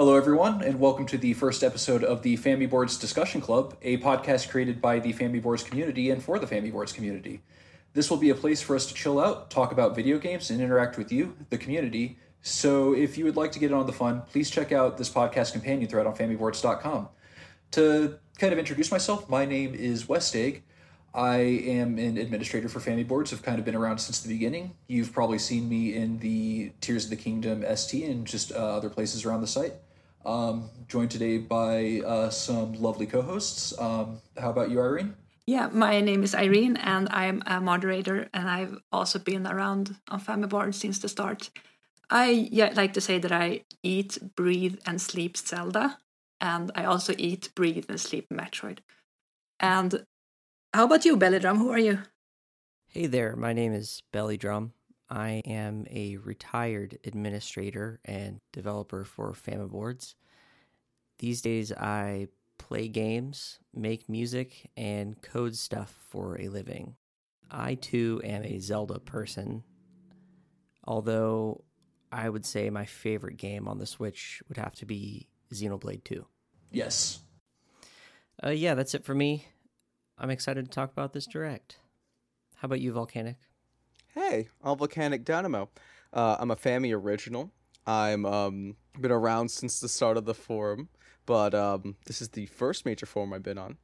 Hello, everyone, and welcome to the first episode of the FamiBoards Discussion Club, a podcast created by the FamiBoards community and for the FamiBoards community. This will be a place for us to chill out, talk about video games, and interact with you, the community. So if you would like to get in on the fun, please check out this podcast companion thread on FamiBoards.com. To kind of introduce myself, my name is Westegg. I am an administrator for FamiBoards. I've kind of been around since the beginning. You've probably seen me in the Tears of the Kingdom ST and just other places around the site. Joined today by some lovely co-hosts. How about you, Irene? Yeah, my name is Irene, and I'm a moderator, and I've also been around on FamiBoards since the start. I like to say that I eat, breathe, and sleep Zelda, and I also eat, breathe, and sleep Metroid. And how about you, Belly Drum? Who are you? Hey there, my name is Belly Drum. I am a retired administrator and developer for FamiBoards. These days I play games, make music, and code stuff for a living. I too am a Zelda person, although I would say my favorite game on the Switch would have to be Xenoblade 2. Yes. Yeah, that's it for me. I'm excited to talk about this direct. How about you, Volcanic? Hey, I'm Volcanic Dynamo. I'm a Fami original. I'm been around since the start of the forum, but this is the first major forum I've been on.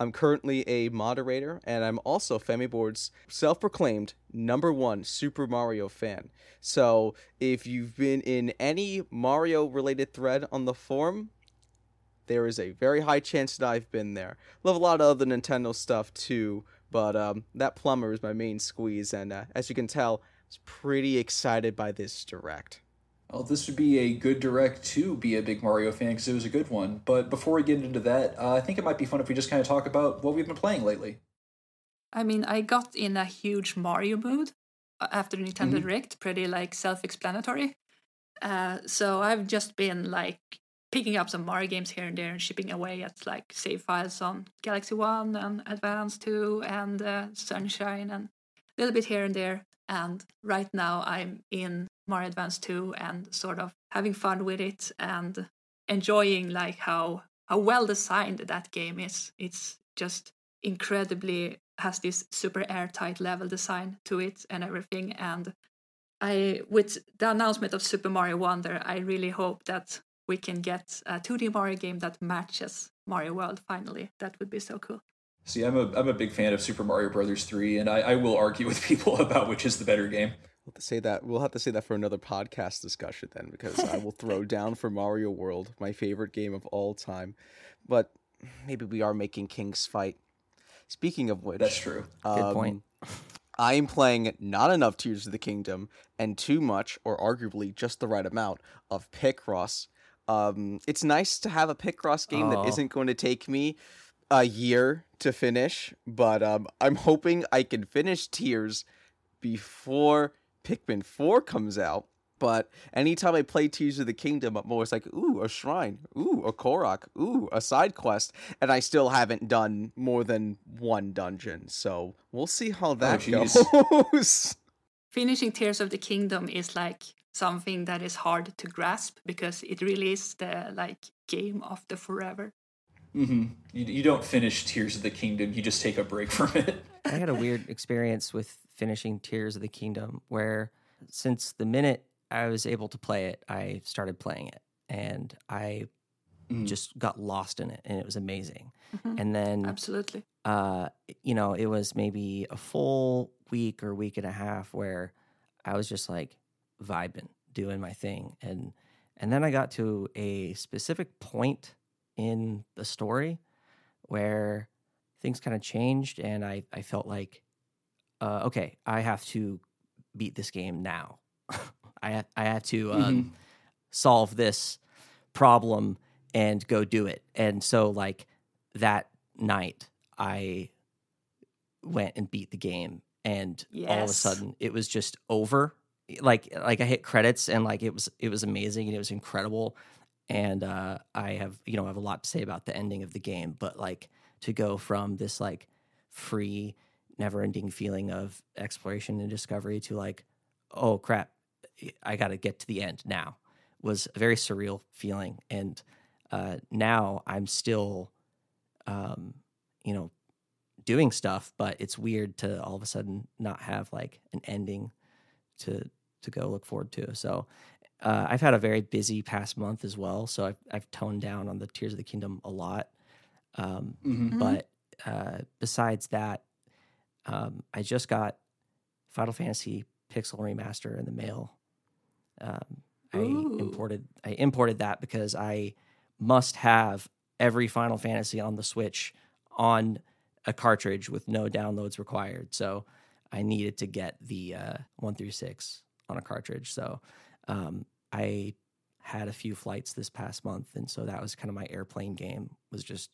I'm currently a moderator, and I'm also FamiBoards' self-proclaimed number one Super Mario fan. So if you've been in any Mario-related thread on the forum, there is a very high chance that I've been there. Love a lot of other Nintendo stuff, too. But that plumber is my main squeeze, and as you can tell, I was pretty excited by this direct. Well, this would be a good direct to be a big Mario fan, because it was a good one. But before we get into that, I think it might be fun if we just kind of talk about what we've been playing lately. I mean, I got in a huge Mario mood after Nintendo Direct, pretty, self-explanatory. So I've just been, picking up some Mario games here and there and shipping away at save files on Galaxy 1 and Advance 2 and Sunshine and a little bit here and there. And right now I'm in Mario Advance 2 and sort of having fun with it and enjoying how well designed that game is. It's just incredibly has this super airtight level design to it and everything. And with the announcement of Super Mario Wonder, I really hope that we can get a 2D Mario game that matches Mario World finally. That would be so cool. See, I'm a big fan of Super Mario Brothers 3, and I will argue with people about which is the better game. We'll have to say that for another podcast discussion then, because I will throw down for Mario World, my favorite game of all time. But maybe we are making King's Fight. Speaking of which... That's true. Good point. I am playing not enough Tears of the Kingdom and too much, or arguably just the right amount, of Picross. It's nice to have a Picross game that isn't going to take me a year to finish, but I'm hoping I can finish Tears before Pikmin 4 comes out. But anytime I play Tears of the Kingdom, I'm always like, ooh, a shrine, ooh, a Korok, ooh, a side quest, and I still haven't done more than one dungeon, so we'll see how that goes. Finishing Tears of the Kingdom is something that is hard to grasp because it really is the game of the forever. You don't finish Tears of the Kingdom, you just take a break from it. I had a weird experience with finishing Tears of the Kingdom where since the minute I was able to play it, I started playing it and I just got lost in it and it was amazing. And then absolutely, it was maybe a full week or week and a half where I was just vibing, doing my thing, and then I got to a specific point in the story where things kind of changed, and I felt okay, I have to beat this game now. I have to solve this problem and go do it. And so that night I went and beat the game, and all of a sudden it was just over. I hit credits and it was amazing and it was incredible, and I have a lot to say about the ending of the game, but to go from this free, never-ending feeling of exploration and discovery to oh crap, I gotta get to the end now was a very surreal feeling. And now I'm still, doing stuff, but it's weird to all of a sudden not have like an ending to go look forward to. So I've had a very busy past month as well. So I've toned down on the Tears of the Kingdom a lot. But besides that, I just got Final Fantasy Pixel Remaster in the mail. I imported that because I must have every Final Fantasy on the Switch on a cartridge with no downloads required. So I needed to get the 1 through 6 on a cartridge. So I had a few flights this past month, and so that was kind of my airplane game, was just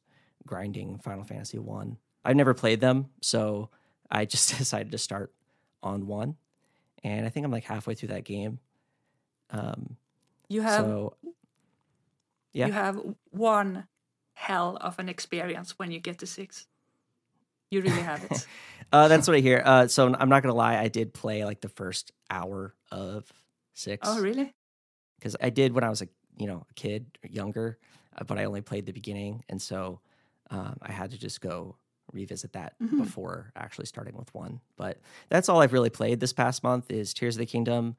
grinding Final Fantasy 1. I've never played them, so I just decided to start on 1, and I think I'm like halfway through that game. You have one hell of an experience when you get to 6. You really have it. That's what I hear. So I'm not going to lie. I did play like the first hour of 6. Oh, really? Because I did when I was a kid, younger, but I only played the beginning. And so I had to just go revisit that before actually starting with 1. But that's all I've really played this past month is Tears of the Kingdom.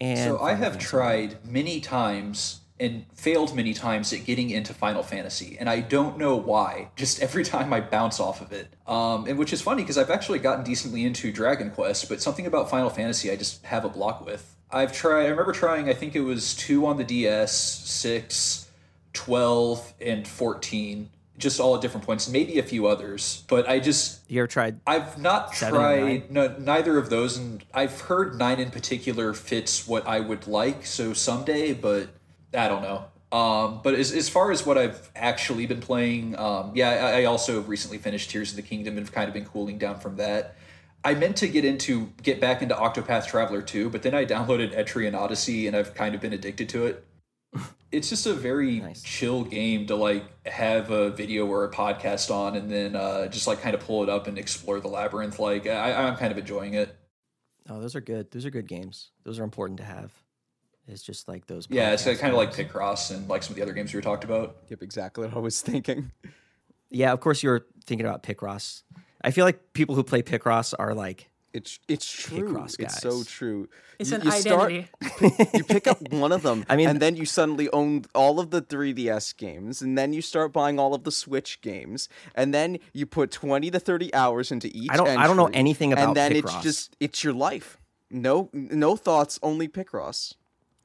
And so I have tried many times and failed many times at getting into Final Fantasy, and I don't know why. Just every time I bounce off of it. And which is funny because I've actually gotten decently into Dragon Quest, but something about Final Fantasy I just have a block with. I remember trying, I think it was 2 on the DS, 6, 12, and 14, just all at different points, maybe a few others, but I just... You ever tried? I've not tried, no, neither of those, and I've heard 9 in particular fits what I would like, so someday, but... I don't know. But as far as what I've actually been playing, I also recently finished Tears of the Kingdom and have kind of been cooling down from that. I meant to get back into Octopath Traveler 2, but then I downloaded Etrian Odyssey and I've kind of been addicted to it. It's just a very chill game to like have a video or a podcast on and then just like kind of pull it up and explore the labyrinth. Like I'm kind of enjoying it. Oh, those are good. Those are good games. Those are important to have. It's just like those. Yeah, it's kind of like Picross and like some of the other games we were talked about. Yep, exactly what I was thinking. Yeah, of course you were thinking about Picross. I feel like people who play Picross are like it's true. Picross guys. It's so true. It's an identity. You pick up one of them, and then you suddenly own all of the 3DS games, and then you start buying all of the Switch games, and then you put 20 to 30 hours into each. I don't know anything about Picross. And then Picross. It's your life. No thoughts, only Picross.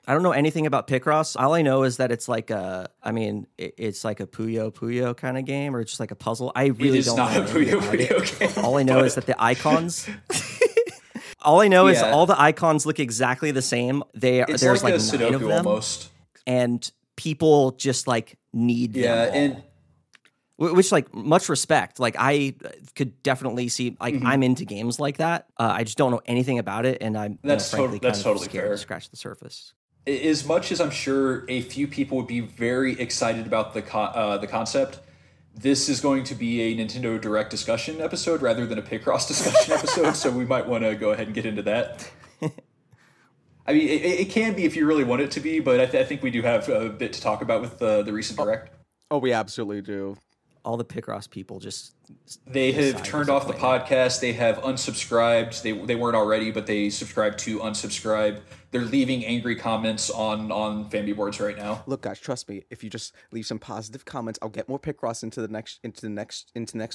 I don't know anything about Picross. All I know is that it's like a Puyo kind of game, or it's just like a puzzle. I really don't know. It is not a Puyo game. All I know is that the icons. All I know is all the icons look exactly the same. There's like 9 of them almost, and people just like need them all. And which like much respect. Like I could definitely see like I'm into games like that. I just don't know anything about it, and I'm frankly scared to scratch the surface. As much as I'm sure a few people would be very excited about the concept, this is going to be a Nintendo Direct discussion episode rather than a Picross discussion episode, so we might want to go ahead and get into that. I mean, it can be if you really want it to be, but I think we do have a bit to talk about with the recent Direct. Oh, we absolutely do. All the Picross people they have turned off the podcast. They have unsubscribed. They weren't already, but they subscribed to unsubscribe. They're leaving angry comments on Family boards right now. Look, guys, trust me. If you just leave some positive comments, I'll get more Picross into the next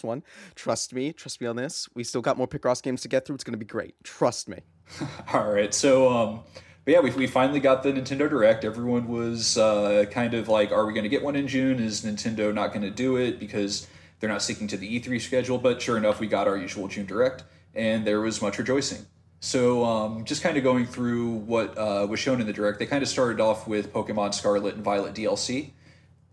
one. Trust me on this. We still got more Picross games to get through. It's going to be great. Trust me. All right. So, but yeah, we finally got the Nintendo Direct. Everyone was kind of like, are we going to get one in June? Is Nintendo not going to do it because they're not sticking to the E3 schedule? But sure enough, we got our usual June Direct, and there was much rejoicing. So just kind of going through what was shown in the Direct, they kind of started off with Pokemon Scarlet and Violet DLC.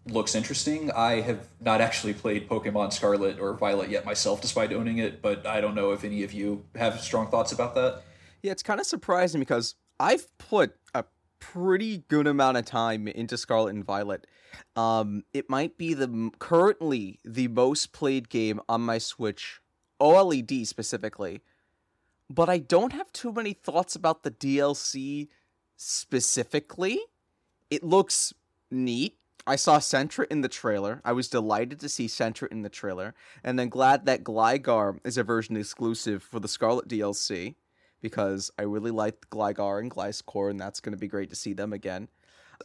Looks interesting. I have not actually played Pokemon Scarlet or Violet yet myself, despite owning it, but I don't know if any of you have strong thoughts about that. Yeah, it's kind of surprising because... I've put a pretty good amount of time into Scarlet and Violet. It might be currently the most played game on my Switch, OLED specifically. But I don't have too many thoughts about the DLC specifically. It looks neat. I saw Sentret in the trailer. I was delighted to see Sentret in the trailer. And then glad that Gligar is a version exclusive for the Scarlet DLC, because I really liked Gligar and Gliscor, and that's going to be great to see them again.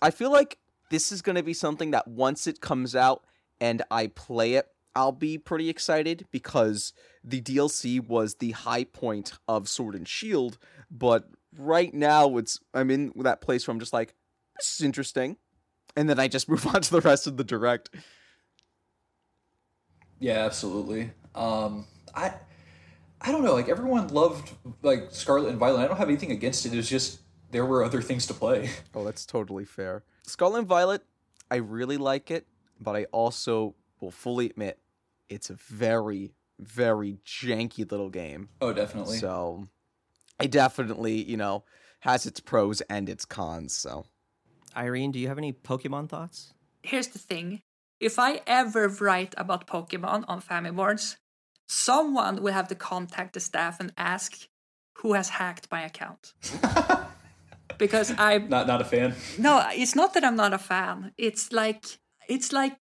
I feel like this is going to be something that once it comes out and I play it, I'll be pretty excited, because the DLC was the high point of Sword and Shield, but right now it's I'm in that place where I'm just like, this is interesting, and then I just move on to the rest of the direct. Yeah, absolutely. I don't know, like, everyone loved, like, Scarlet and Violet. I don't have anything against it, it's just there were other things to play. Oh, that's totally fair. Scarlet and Violet, I really like it, but I also will fully admit it's a very, very janky little game. Oh, definitely. So it definitely, you know, has its pros and its cons, so. Irene, do you have any Pokemon thoughts? Here's the thing. If I ever write about Pokemon on Famiboards, someone will have to contact the staff and ask who has hacked my account. Because I'm... Not a fan. No, it's not that I'm not a fan. It's like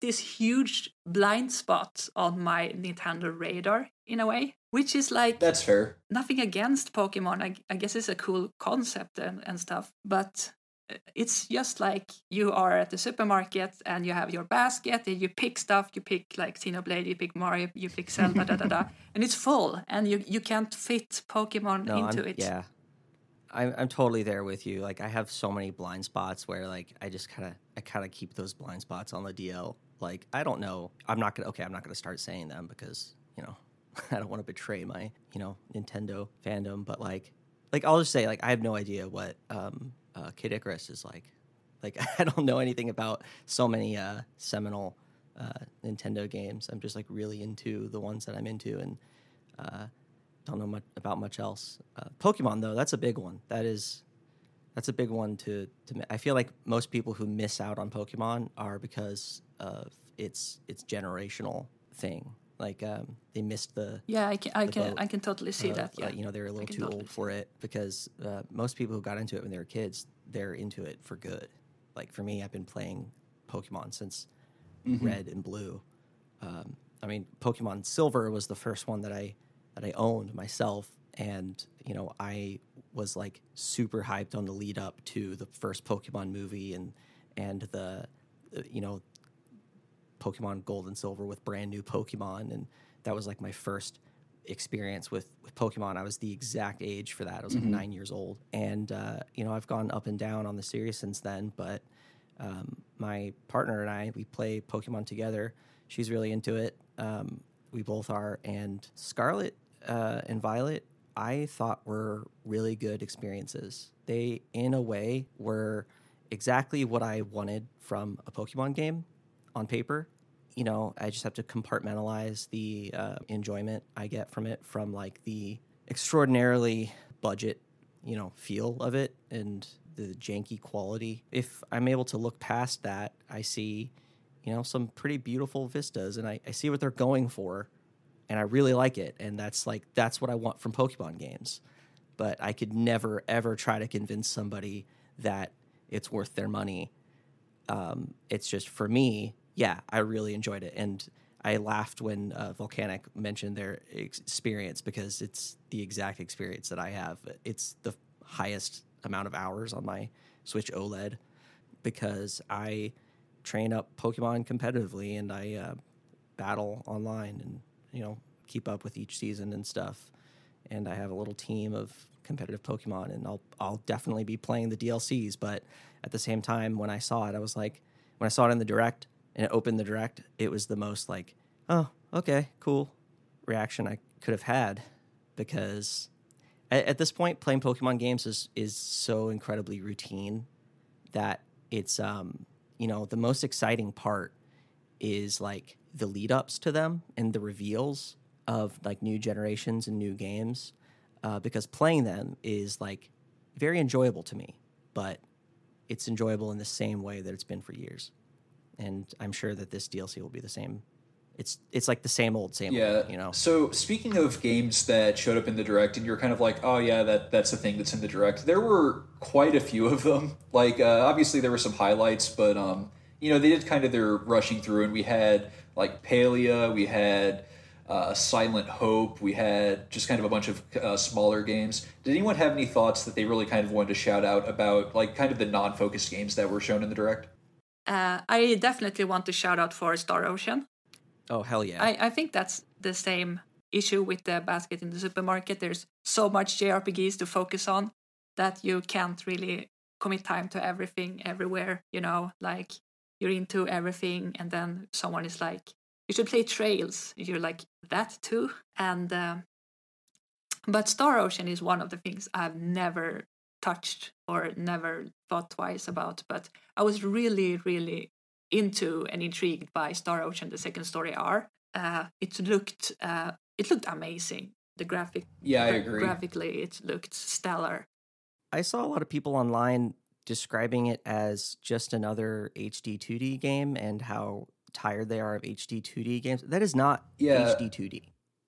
this huge blind spot on my Nintendo radar, in a way, which is like... That's fair. Nothing against Pokemon. I guess it's a cool concept and stuff, but... It's just like you are at the supermarket and you have your basket and you pick stuff. You pick like Xenoblade, you pick Mario, you pick Zelda, and it's full and you can't fit Pokemon into it. Yeah, I'm totally there with you. Like, I have so many blind spots where, like, I kind of keep those blind spots on the DL. Like, I don't know. I'm not gonna start saying them because, you know, I don't want to betray my, you know, Nintendo fandom. But like I'll just say, like, I have no idea what. Kid Icarus is like I don't know anything about so many seminal Nintendo games. I'm just like really into the ones that I'm into, and don't know much about much else. Pokemon though, that's a big one. That's a big one to. I feel like most people who miss out on Pokemon are because of its generational thing. Like they missed the I can totally see that. Yeah, you know, they were a little too old for it, because most people who got into it when they were kids, they're into it for good. Like for me, I've been playing Pokemon since Red and Blue. I mean, Pokemon Silver was the first one that I owned myself, and you know, I was like super hyped on the lead up to the first Pokemon movie and the you know. Pokemon Gold and Silver with brand new Pokemon, and that was like my first experience with Pokemon. I was the exact age for that. I was like 9 years old, and you know, I've gone up and down on the series since then, but my partner and I, we play Pokemon together. She's really into it. We both are, and Scarlet and Violet I thought were really good experiences. They, in a way, were exactly what I wanted from a Pokemon game. On paper, you know, I just have to compartmentalize the enjoyment I get from it from like the extraordinarily budget, you know, feel of it and the janky quality. If I'm able to look past that, I see, you know, some pretty beautiful vistas, and I see what they're going for, and I really like it. And that's what I want from Pokemon games. But I could never, ever try to convince somebody that it's worth their money. It's just for me, yeah, I really enjoyed it. And I laughed when Volcanic mentioned their experience, because it's the exact experience that I have. It's the highest amount of hours on my Switch OLED, because I train up Pokemon competitively, and I battle online and, you know, keep up with each season and stuff. And I have a little team of competitive Pokemon, and I'll definitely be playing the DLCs, but at the same time, when I saw it, I was like, when I saw it in the direct and it opened the direct, it was the most like, oh, okay, cool reaction I could have had, because at this point, playing Pokemon games is so incredibly routine that it's, you know, the most exciting part is like the lead ups to them and the reveals of like new generations and new games, because playing them is like very enjoyable to me, but it's enjoyable in the same way that it's been for years. And I'm sure that this DLC will be the same it's like the same old, you know? So speaking of games that showed up in the Direct and you're kind of like, oh yeah, that's the thing that's in the Direct. There were quite a few of them. Like, obviously there were some highlights, but, you know, they did kind of their rushing through, and we had like Palia, we had Silent Hope, we had just kind of a bunch of smaller games. Did anyone have any thoughts that they really kind of wanted to shout out about, like, kind of the non-focused games that were shown in the Direct? I definitely want to shout out for Star Ocean. Oh, hell yeah. I think that's the same issue with the basket in the supermarket. There's so much JRPGs to focus on that you can't really commit time to everything everywhere, you know, like you're into everything and then someone is like, you should play Trails. You're like, that too? And but Star Ocean is one of the things I've never touched or never thought twice about, but I was really, really into and intrigued by Star Ocean: The Second Story R. It looked amazing. The graphic, yeah, I agree. Graphically, it looked stellar. I saw a lot of people online describing it as just another HD 2D game and how tired they are of HD 2D games. That is not HD 2D.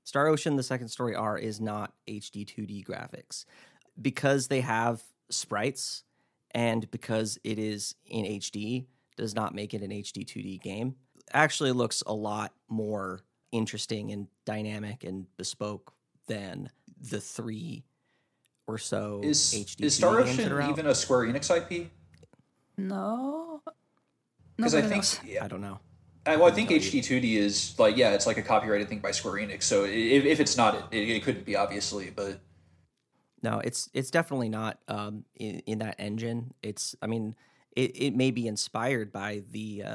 Star Ocean: The Second Story R is not HD 2D graphics because they have sprites and because it is in HD. Does not make it an HD 2D game. Actually looks a lot more interesting and dynamic and bespoke than the three or so HD 2D games. Is Star Ocean even a Square Enix IP? No. Because I think... I don't know. I think HD 2D is like, yeah, it's like a copyrighted thing by Square Enix. So if it's not, it couldn't be, obviously, but... No, it's definitely not in that engine. It's, I mean... It may be inspired by the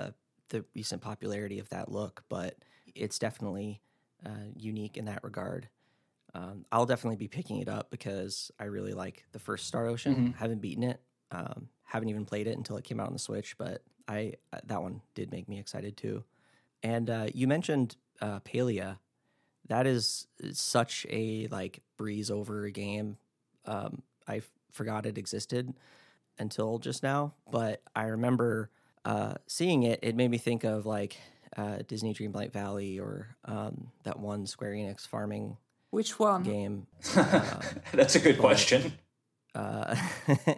recent popularity of that look, but it's definitely unique in that regard. I'll definitely be picking it up because I really like the first Star Ocean. Mm-hmm. Haven't beaten it. Haven't even played it until it came out on the Switch, but that one did make me excited too. And you mentioned Palia. That is such a like breeze over game. I forgot it existed until just now, but I remember seeing it. It made me think of like Disney Dreamlight Valley or that one Square Enix farming. Which one? Game. That's a good question. You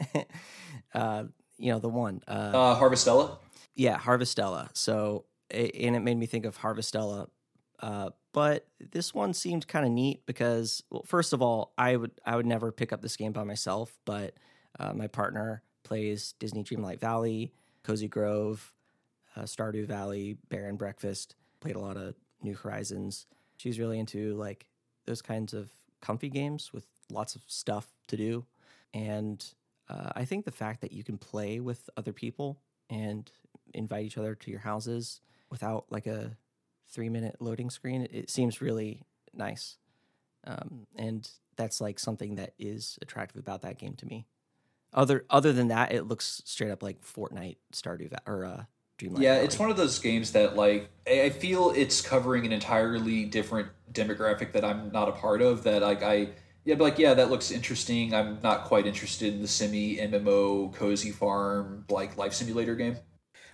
know the one. Harvestella. Yeah, Harvestella. So, it made me think of Harvestella. But this one seemed kind of neat because, well, first of all, I would never pick up this game by myself, but my partner plays Disney Dreamlight Valley, Cozy Grove, Stardew Valley, Bear and Breakfast. Played a lot of New Horizons. She's really into like those kinds of comfy games with lots of stuff to do. And I think the fact that you can play with other people and invite each other to your houses without like a 3-minute loading screen, it seems really nice. And that's like something that is attractive about that game to me. Other than that, it looks straight up like Fortnite, Stardew or Dreamlight. Yeah, Valley. It's one of those games that like I feel it's covering an entirely different demographic that I'm not a part of. That like that looks interesting. I'm not quite interested in the semi MMO cozy farm like life simulator game.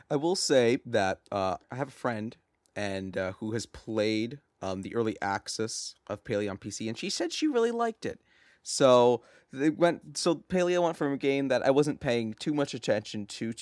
I will say that I have a friend and who has played the early access of Palia on PC, and she said she really liked it. So Palia went from a game that I wasn't paying too much attention to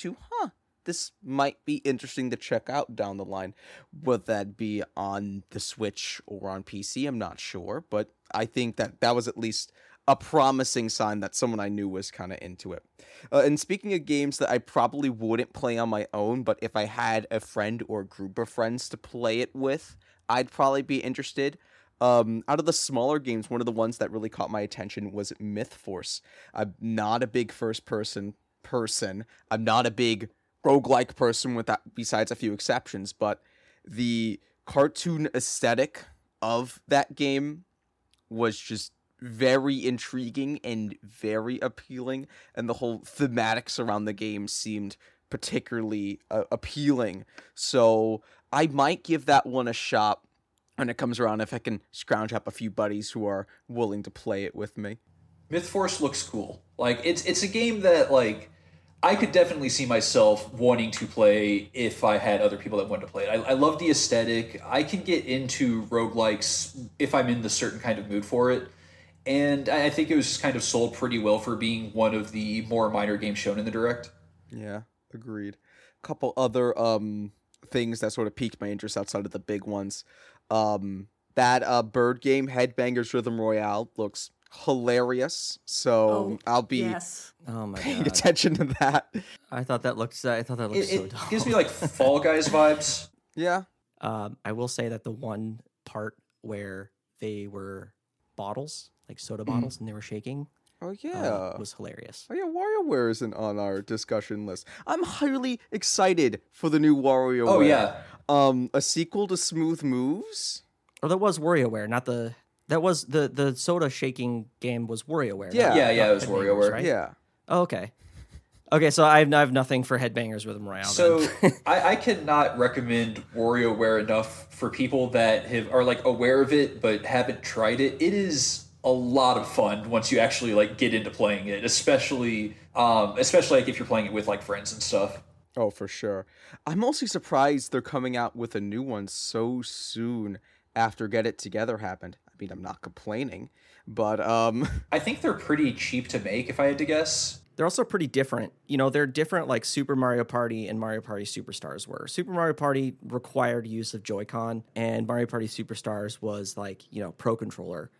this might be interesting to check out down the line. Would that be on the Switch or on PC? I'm not sure, but I think that was at least a promising sign that someone I knew was kind of into it. And speaking of games that I probably wouldn't play on my own, but if I had a friend or a group of friends to play it with, I'd probably be interested. Out of the smaller games, one of the ones that really caught my attention was MythForce. I'm not a big first-person person. I'm not a big roguelike person, besides a few exceptions. But the cartoon aesthetic of that game was just very intriguing and very appealing. And the whole thematics around the game seemed particularly appealing. So I might give that one a shot when it comes around, if I can scrounge up a few buddies who are willing to play it with me. MythForce looks cool. Like, it's a game that, like, I could definitely see myself wanting to play if I had other people that wanted to play it. I love the aesthetic. I can get into roguelikes if I'm in the certain kind of mood for it. And I think it was just kind of sold pretty well for being one of the more minor games shown in the Direct. Yeah, agreed. A couple other things that sort of piqued my interest outside of the big ones. That bird game, Headbangers Rhythm Royale, looks hilarious. So I'll be paying attention to that. I thought that looked so dumb. It gives me like Fall Guys vibes. Yeah. I will say that the one part where they were bottles, like soda bottles, and they were shaking. Oh yeah, was hilarious. Oh yeah, WarioWare isn't on our discussion list. I'm highly excited for the new WarioWare. Oh yeah, a sequel to Smooth Moves. Oh, that was WarioWare, not the. That was the soda shaking game was WarioWare. Yeah, it was WarioWare. Right? Yeah. Oh, okay. So I have nothing for Headbangers Rhythm Royale. So I cannot recommend WarioWare enough for people that are like aware of it but haven't tried it. It is a lot of fun once you actually like get into playing it, especially like if you're playing it with like friends and stuff. Oh, for sure. I'm also surprised they're coming out with a new one so soon after Get It Together happened. I mean, I'm not complaining, but I think they're pretty cheap to make, if I had to guess. They're also pretty different. You know, they're different like Super Mario Party and Mario Party Superstars were. Super Mario Party required use of Joy-Con, and Mario Party Superstars was like, you know, Pro Controller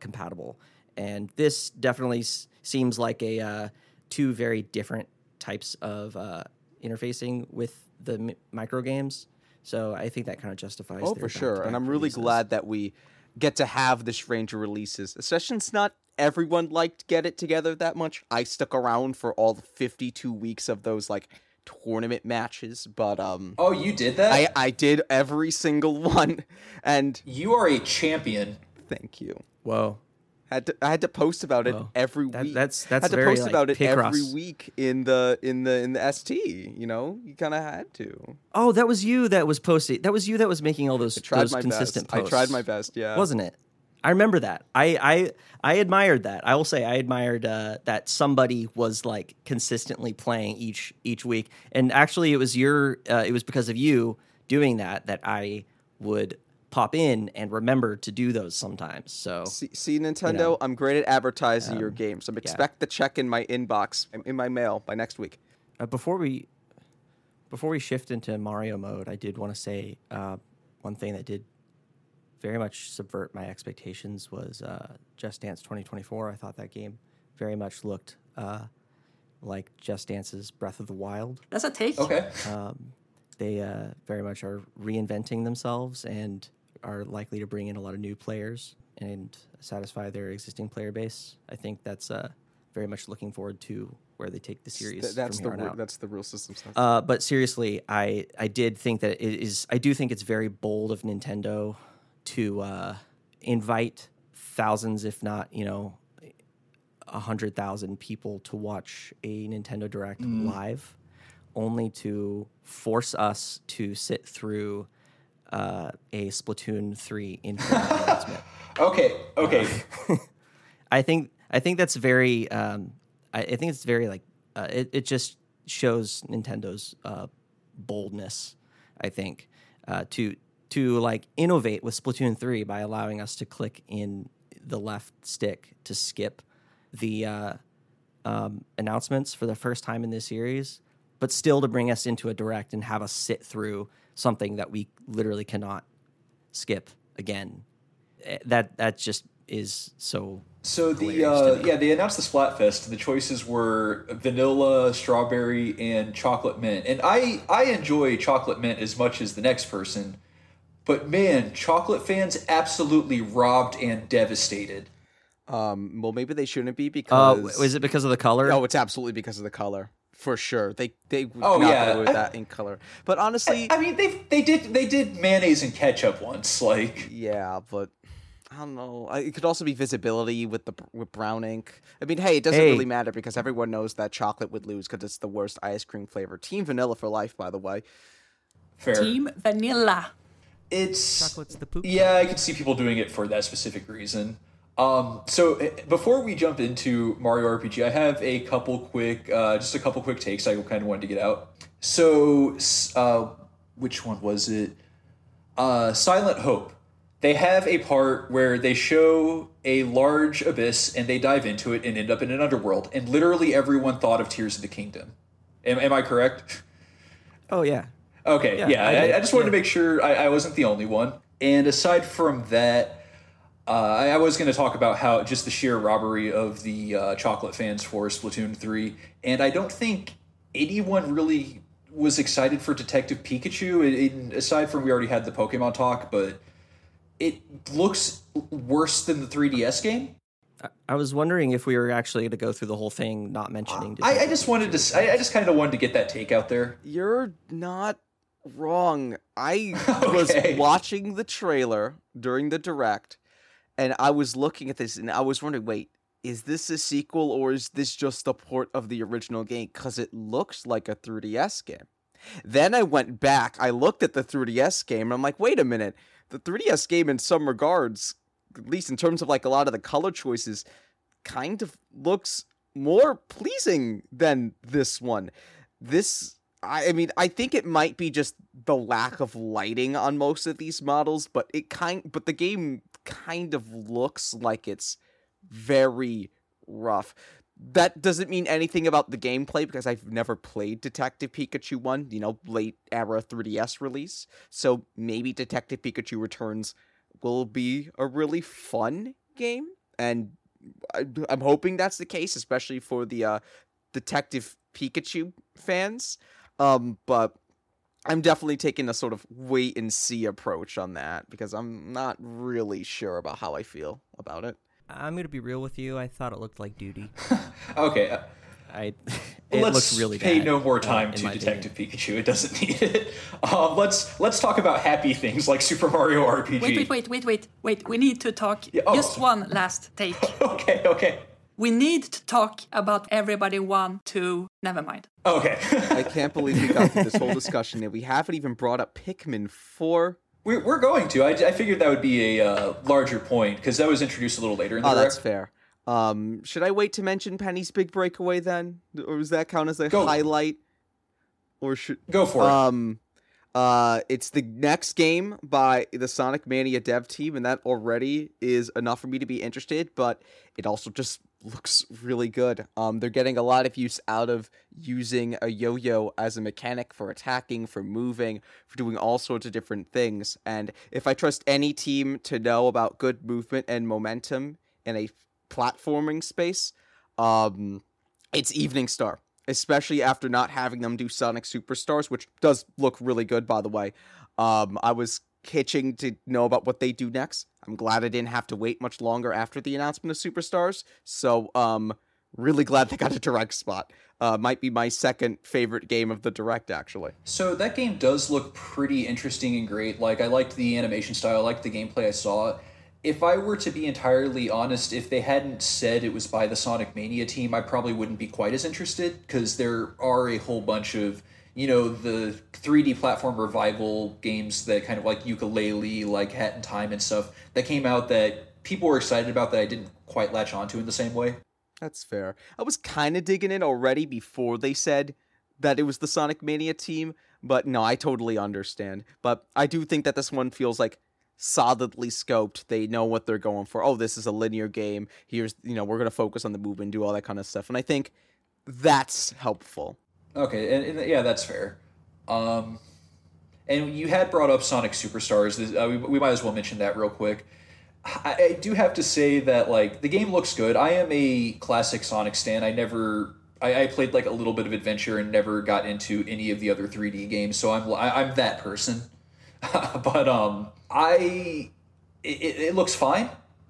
compatible. And this definitely seems like a two very different types of interfacing with the micro games. So I think that kind of justifies. Oh, for sure. And I'm really glad that we get to have this range of releases, especially since not everyone liked Get It Together that much. I stuck around for all the 52 weeks of those like tournament matches, but oh, you did that? I did every single one, and you are a champion. Thank you. Whoa. I had to post about it every week. That's had to very post like about it Picross. Every week in the ST. You know, you kind of had to. Oh, that was you that was posting. That was you that was making all those consistent best. Posts. I tried my best. Yeah, wasn't it? I remember that. I admired that. I will say I admired that somebody was like consistently playing each week. And actually, it was it was because of you doing that I would pop in and remember to do those sometimes. So see Nintendo, you know, I'm great at advertising your games. So expect the check in my inbox, in my mail by next week. Before we shift into Mario mode, I did want to say one thing that did very much subvert my expectations was Just Dance 2024. I thought that game very much looked like Just Dance's Breath of the Wild. That's a take. Okay. They very much are reinventing themselves and are likely to bring in a lot of new players and satisfy their existing player base. I think that's very much looking forward to where they take the series. That's the real system stuff. But seriously, I did think that it is. I do think it's very bold of Nintendo to invite thousands, if not 100,000 people to watch a Nintendo Direct live, only to force us to sit through a Splatoon 3 intro announcement. Okay. I think that's very. I think it's very like it just shows Nintendo's boldness. I think to like innovate with Splatoon 3 by allowing us to click in the left stick to skip the announcements for the first time in this series, but still to bring us into a Direct and have us sit through something that we literally cannot skip again. That just is so. So they announced the Splatfest. The choices were vanilla, strawberry, and chocolate mint. And I enjoy chocolate mint as much as the next person, but man, chocolate fans absolutely robbed and devastated. Well, maybe they shouldn't be because. Is it because of the color? No, it's absolutely because of the color. For sure, they would not do that in color. But honestly, I mean, they did mayonnaise and ketchup once, like but I don't know. It could also be visibility with brown ink. I mean, hey, it doesn't really matter because everyone knows that chocolate would lose because it's the worst ice cream flavor. Team Vanilla for life, by the way. Fair. Team Vanilla. It's chocolate's the poop. Yeah, I could see people doing it for that specific reason. So before we jump into Mario RPG, I have a couple quick, just a couple quick takes I kind of wanted to get out. So, which one was it? Silent Hope. They have a part where they show a large abyss and they dive into it and end up in an underworld. And literally everyone thought of Tears of the Kingdom. Am I correct? Oh, yeah. Okay, yeah. I just wanted to make sure I wasn't the only one. And aside from that, I was going to talk about how just the sheer robbery of the chocolate fans for Splatoon 3, and I don't think anyone really was excited for Detective Pikachu, aside from we already had the Pokemon talk, but it looks worse than the 3DS game. I was wondering if we were actually going to go through the whole thing not mentioning Detective Pikachu. I just kind of wanted to get that take out there. You're not wrong. I was watching the trailer during the Direct, and I was looking at this, and I was wondering, wait, is this a sequel, or is this just a port of the original game? Because it looks like a 3DS game. Then I went back, I looked at the 3DS game, and I'm like, wait a minute. The 3DS game, in some regards, at least in terms of like a lot of the color choices, kind of looks more pleasing than this one. This, I mean, I think it might be just the lack of lighting on most of these models, but but the game kind of looks like it's very rough. That doesn't mean anything about the gameplay because I've never played Detective Pikachu 1, late era 3DS release. So maybe Detective Pikachu Returns will be a really fun game. And I'm hoping that's the case, especially for the Detective Pikachu fans. But I'm definitely taking a sort of wait and see approach on that because I'm not really sure about how I feel about it. I'm going to be real with you. I thought it looked like Duty. Okay. It looks really bad. Let's pay no more time to Detective Pikachu. It doesn't need it. Let's talk about happy things like Super Mario RPG. Wait. We need to talk just one last take. Okay. We need to talk about Everybody 1, 2, never mind. Okay. I can't believe we got through this whole discussion and we haven't even brought up Pikmin 4. We're going to. I figured that would be a larger point because that was introduced a little later in the Direct. That's fair. Should I wait to mention Penny's Big Breakaway then? Or does that count as a highlight? Or should go for it. It's the next game by the Sonic Mania dev team, and that already is enough for me to be interested, but it also just looks really good. They're getting a lot of use out of using a yo-yo as a mechanic for attacking, for moving, for doing all sorts of different things. And if I trust any team to know about good movement and momentum in a platforming space, it's Evening Star, especially after not having them do Sonic Superstars, which does look really good, by the way. I was hitching to know about what they do next. I'm glad I didn't have to wait much longer after the announcement of Superstars. So, really glad they got a Direct spot. Might be my second favorite game of the Direct, actually. So that game does look pretty interesting and great. Like, I liked the animation style. I liked the gameplay I saw. If I were to be entirely honest, if they hadn't said it was by the Sonic Mania team, I probably wouldn't be quite as interested because there are a whole bunch of the 3D platform revival games that kind of like Yooka-Laylee, like Hat in Time and stuff that came out that people were excited about that I didn't quite latch onto in the same way. That's fair. I was kind of digging it already before they said that it was the Sonic Mania team, but no, I totally understand. But I do think that this one feels like solidly scoped. They know what they're going for. Oh, this is a linear game. Here's, we're going to focus on the movement, do all that kind of stuff. And I think that's helpful. Okay, and yeah, that's fair. And you had brought up Sonic Superstars. We might as well mention that real quick. I do have to say that, like, the game looks good. I am a classic Sonic stan. I played, like, a little bit of Adventure and never got into any of the other 3D games, so I'm that person. But it looks fine.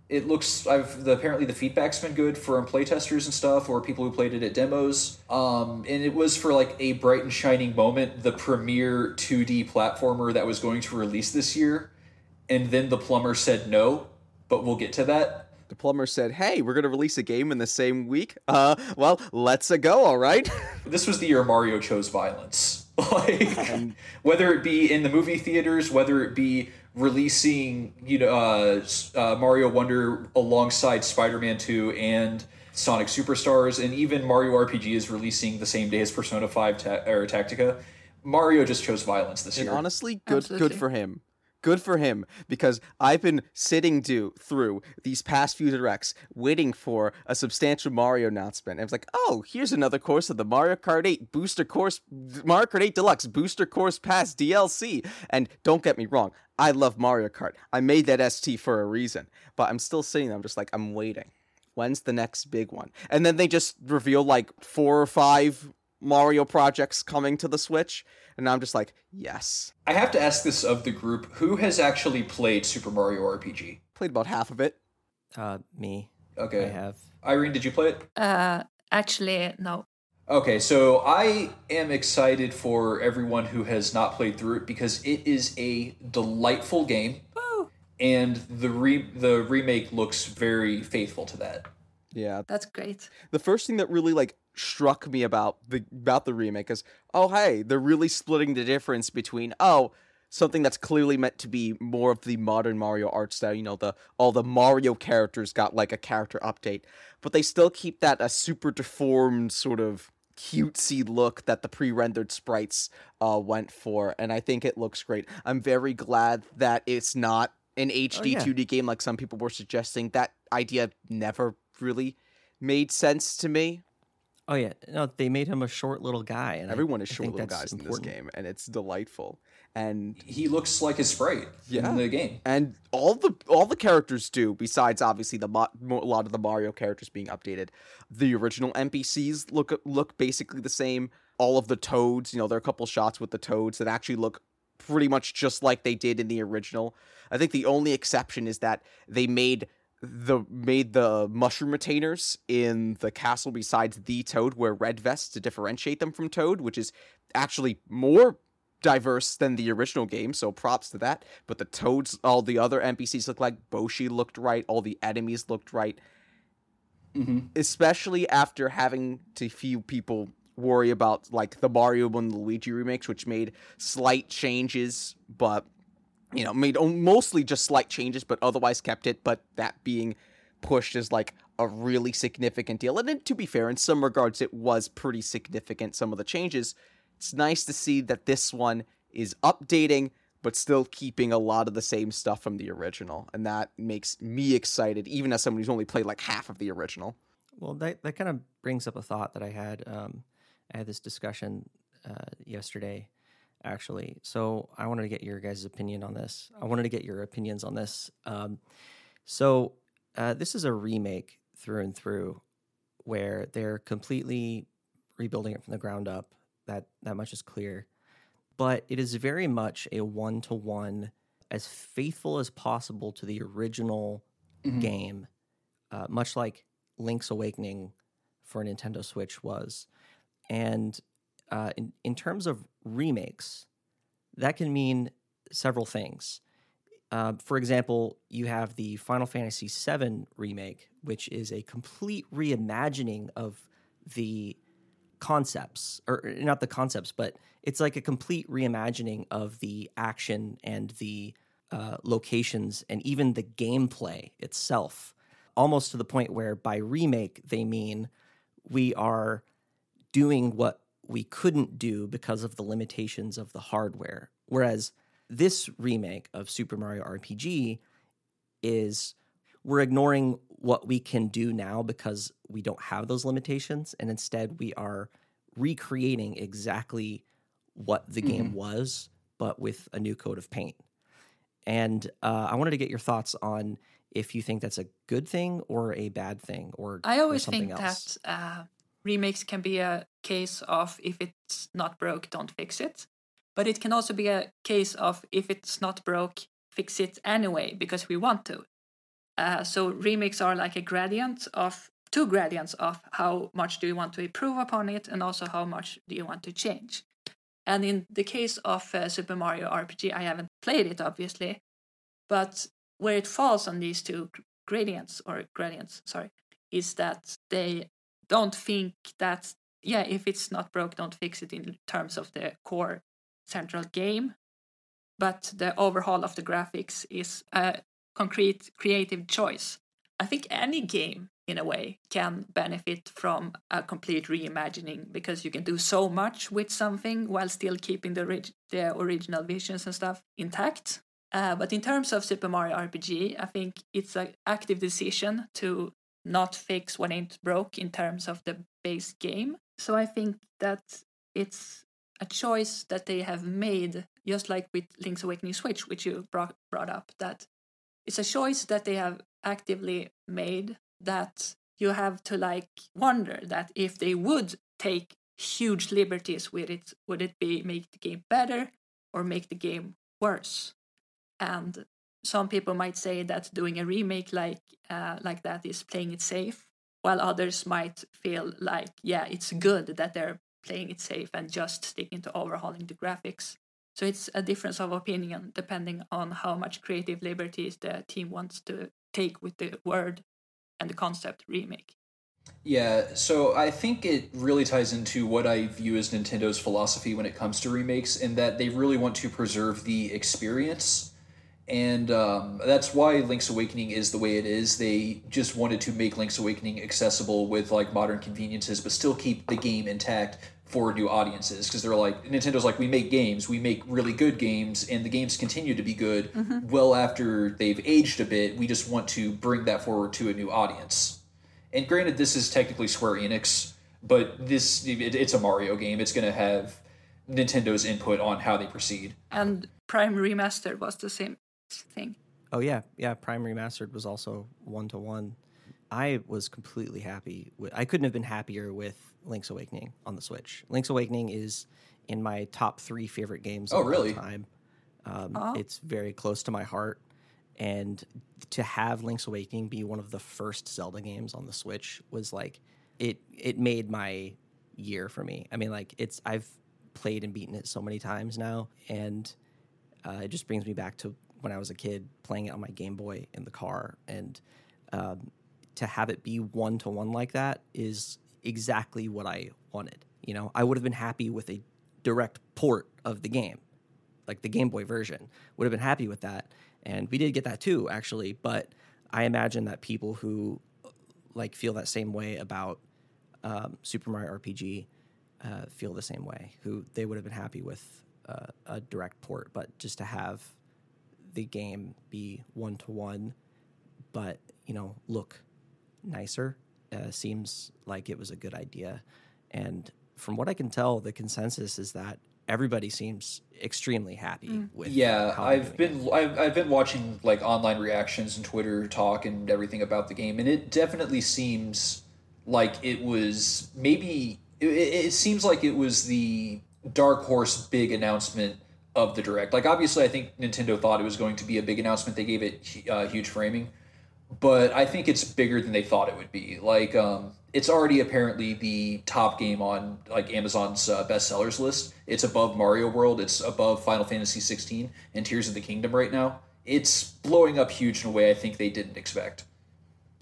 It looks, apparently the feedback's been good from playtesters and stuff, or people who played it at demos. And it was for like a bright and shining moment, the premier 2D platformer that was going to release this year. And then the plumber said no, but we'll get to that. The plumber said, hey, we're going to release a game in the same week. Well, let's-a go, all right? This was the year Mario chose violence. Like, whether it be in the movie theaters, whether it be releasing, you know, Mario Wonder alongside Spider-Man 2 and Sonic Superstars, and even Mario RPG is rreleasing the same day as Persona 5 Tactica. Mario just chose violence this year. And honestly, good for him. Good for him, because I've been sitting through these past few directs waiting for a substantial Mario announcement. And it's like, oh, here's another course of the Mario Kart 8 Mario Kart 8 Deluxe Booster Course Pass DLC. And don't get me wrong, I love Mario Kart. I made that ST for a reason, but I'm still sitting there. I'm just like, I'm waiting. When's the next big one? And then they just reveal like 4 or 5 Mario projects coming to the Switch, and I'm just like, yes. I have to ask this of the group: who has actually played Super Mario RPG? Played about half of it. Me. Okay. I have. Irene, did you play it? Actually, no. Okay, so I am excited for everyone who has not played through it because it is a delightful game, and the remake looks very faithful to that. Yeah, that's great. The first thing that really struck me about the remake is, oh hey, they're really splitting the difference between something that's clearly meant to be more of the modern Mario art style, you know, all the Mario characters got like a character update, but they still keep that a super deformed sort of cutesy look that the pre-rendered sprites went for, and I think it looks great. I'm very glad that it's not an HD 2D game like some people were suggesting. That idea never really made sense to me. Oh, yeah. No, they made him a short little guy. And everyone is short little guys in this game, and it's delightful. And he looks like his sprite in the game. And all the characters do, besides, obviously, a lot of the Mario characters being updated. The original NPCs look basically the same. All of the Toads, you know, there are a couple shots with the Toads that actually look pretty much just like they did in the original. I think the only exception is that they made the mushroom retainers in the castle besides the Toad wear red vests to differentiate them from Toad, which is actually more diverse than the original game, so props to that. But the Toads, all the other NPCs look like Boshi looked right, all the enemies looked right. Mm-hmm. Especially after having to few people worry about the Mario and Luigi remakes, which made slight changes, but you know, made mostly just slight changes, but otherwise kept it. But that being pushed is a really significant deal. And to be fair, in some regards, it was pretty significant, some of the changes. It's nice to see that this one is updating, but still keeping a lot of the same stuff from the original. And that makes me excited, even as someone who's only played half of the original. Well, that kind of brings up a thought that I had. I had this discussion yesterday. Actually, so I wanted to get your guys' opinion on this. I wanted to get your opinions on this. This is a remake through and through, where they're completely rebuilding it from the ground up. That much is clear, but it is very much a 1-to-1, as faithful as possible to the original game, much like Link's Awakening for Nintendo Switch was, and. In terms of remakes, that can mean several things. For example, you have the Final Fantasy VII remake, which is a complete reimagining of the concepts, or not the concepts, but it's like a complete reimagining of the action and the locations and even the gameplay itself, almost to the point where by remake, they mean we are doing what we couldn't do because of the limitations of the hardware. Whereas this remake of Super Mario RPG is we're ignoring what we can do now because we don't have those limitations, and instead we are recreating exactly what the game was, but with a new coat of paint. And I wanted to get your thoughts on if you think that's a good thing or a bad thing, or I always think else. That... remakes can be a case of if it's not broke, don't fix it. But it can also be a case of if it's not broke, fix it anyway because we want to. So remakes are like a gradient of two gradients of how much do you want to improve upon it and also how much do you want to change. And in the case of Super Mario RPG, I haven't played it obviously, but where it falls on these two gradients, is that they don't think that, if it's not broke, don't fix it in terms of the core central game. but the overhaul of the graphics is a concrete creative choice. I think any game, in a way, can benefit from a complete reimagining, because you can do so much with something while still keeping the original visions and stuff intact. But in terms of Super Mario RPG, I think it's an active decision to not fix what ain't broke in terms of the base game. So I think that it's a choice that they have made, just like with Link's Awakening Switch, which you brought up, that it's a choice that they have actively made, that you have to wonder that if they would take huge liberties with it, would it be make the game better or make the game worse? And some people might say that doing a remake like that is playing it safe, while others might feel it's good that they're playing it safe and just sticking to overhauling the graphics. So it's a difference of opinion depending on how much creative liberties the team wants to take with the word and the concept remake. Yeah, so I think it really ties into what I view as Nintendo's philosophy when it comes to remakes, in that they really want to preserve the experience. And that's why Link's Awakening is the way it is. They just wanted to make Link's Awakening accessible with modern conveniences, but still keep the game intact for new audiences. Because they're Nintendo's we make games, we make really good games, and the games continue to be good well after they've aged a bit. We just want to bring that forward to a new audience. And granted, this is technically Square Enix, but it's a Mario game. It's going to have Nintendo's input on how they proceed. And Prime Remastered was the same thing. Oh yeah. Prime Remastered was also 1-to-1. I was completely happy. I couldn't have been happier with Link's Awakening on the Switch. Link's Awakening is in my top 3 favorite games of all time. It's very close to my heart, and to have Link's Awakening be one of the first Zelda games on the Switch was it made my year for me. I mean, I've played and beaten it so many times now, and it just brings me back to when I was a kid playing it on my Game Boy in the car. And to have it be 1-to-1 like that is exactly what I wanted. You know, I would have been happy with a direct port of the game, the Game Boy version. Would have been happy with that. And we did get that too, actually. But I imagine that people who feel that same way about Super Mario RPG feel the same way, who they would have been happy with a direct port. But just to have the game be 1-to-1, but look nicer, seems like it was a good idea. And from what I can tell, the consensus is that everybody seems extremely happy with. Yeah, I've been watching online reactions and Twitter talk and everything about the game, and it definitely seems like it was it seems like it was the dark horse big announcement of the Direct. Obviously, I think Nintendo thought it was going to be a big announcement. They gave it huge framing, but I think it's bigger than they thought it would be. It's already apparently the top game on Amazon's bestsellers list. It's above Mario World. It's above Final Fantasy 16 and Tears of the Kingdom right now. It's blowing up huge in a way I think they didn't expect.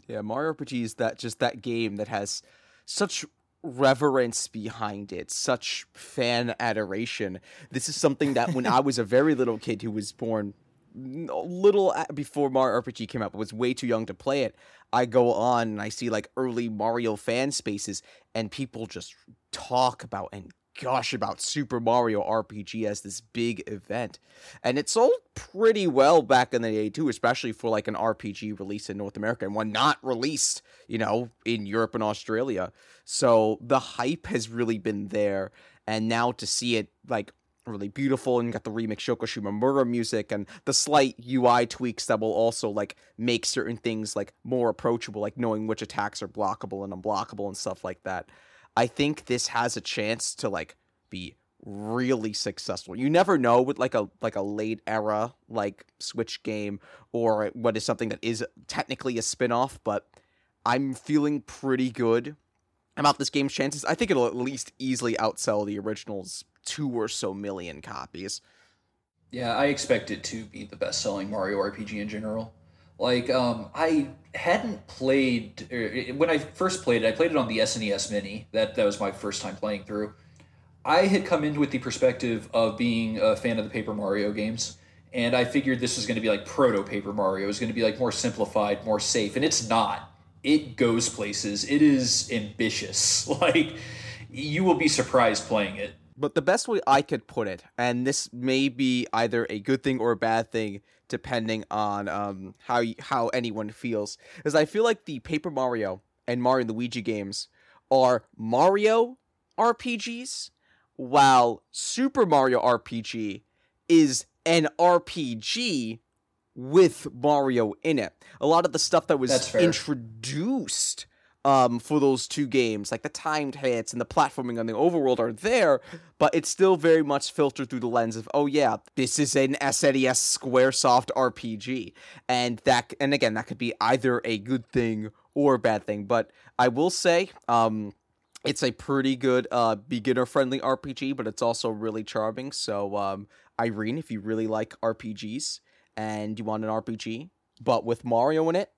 Yeah, Mario RPG is that game that has such reverence behind it, such fan adoration. This is something that when I was a very little kid who was born before Mario RPG came out, but was way too young to play it, I go on and I see early Mario fan spaces and people just talk about and gosh about Super Mario RPG as this big event. And it sold pretty well back in the day too, especially for an RPG release in North America and one not released, in Europe and Australia. So the hype has really been there. And now to see it really beautiful, and you got the remix Shoko Shimomura music and the slight UI tweaks that will also make certain things more approachable, knowing which attacks are blockable and unblockable and stuff like that. I think this has a chance to be really successful. You never know with a late era Switch game or what is something that is technically a spin-off, but I'm feeling pretty good about this game's chances. I think it'll at least easily outsell the original's 2 or so million copies. Yeah, I expect it to be the best-selling Mario RPG in general. I hadn't played... When I first played it on the SNES Mini. That was my first time playing through. I had come in with the perspective of being a fan of the Paper Mario games, and I figured this was going to be like proto Paper Mario. It was going to be like more simplified, more safe, and it's not. It goes places. It is ambitious. Like, you will be surprised playing it. But the best way I could put it, and this may be either a good thing or a bad thing, depending on how anyone feels, is I feel like the Paper Mario and Mario and Luigi games are Mario RPGs, while Super Mario RPG is an RPG with Mario in it. A lot of the stuff that was introduced for those two games, like the timed hits and the platforming on the overworld, are there, but it's still very much filtered through the lens of, oh yeah, this is an SNES Squaresoft RPG. And again, that could be either a good thing or a bad thing, but I will say, it's a pretty good beginner-friendly RPG, but it's also really charming. So, Irene, if you really like RPGs and you want an RPG, but with Mario in it,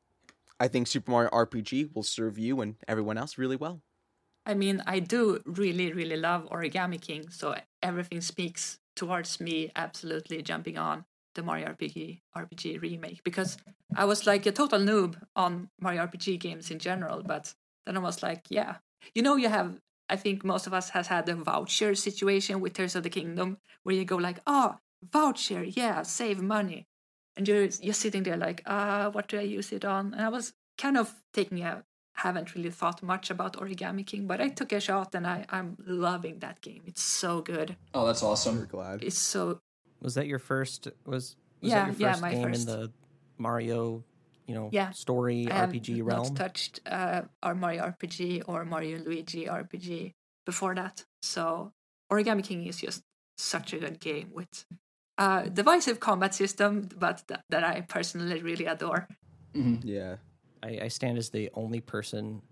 I think Super Mario RPG will serve you and everyone else really well. I mean, I do really, really love Origami King, so everything speaks towards me absolutely jumping on the Mario RPG remake, because I was like a total noob on Mario RPG games in general, but then I was like, yeah. You know, you have, I think most of us has had a voucher situation with Tears of the Kingdom, where you go like, oh, voucher, yeah, save money. And you're sitting there like, what do I use it on? And I was kind of haven't really thought much about Origami King, but I took a shot and I'm loving that game. It's so good. Oh, that's awesome. We're glad. It's so... Was that your first, was that your first game in the Mario... story RPG realm? I have not touched our Mario RPG or Mario and Luigi RPG before that. So Origami King is just such a good game with divisive combat system, but that I personally really adore. Mm-hmm. Yeah. I stand as the only person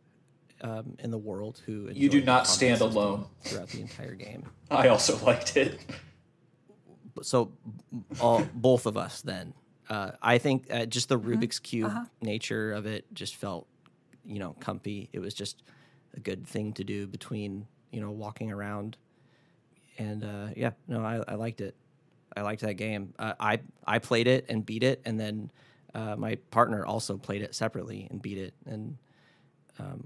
in the world who... You do not stand alone. ...throughout the entire game. I also liked it. So both of us then. I think just the Rubik's Cube nature of it just felt, comfy. It was just a good thing to do between, walking around. And, I liked it. I liked that game. I played it and beat it, and then my partner also played it separately and beat it. And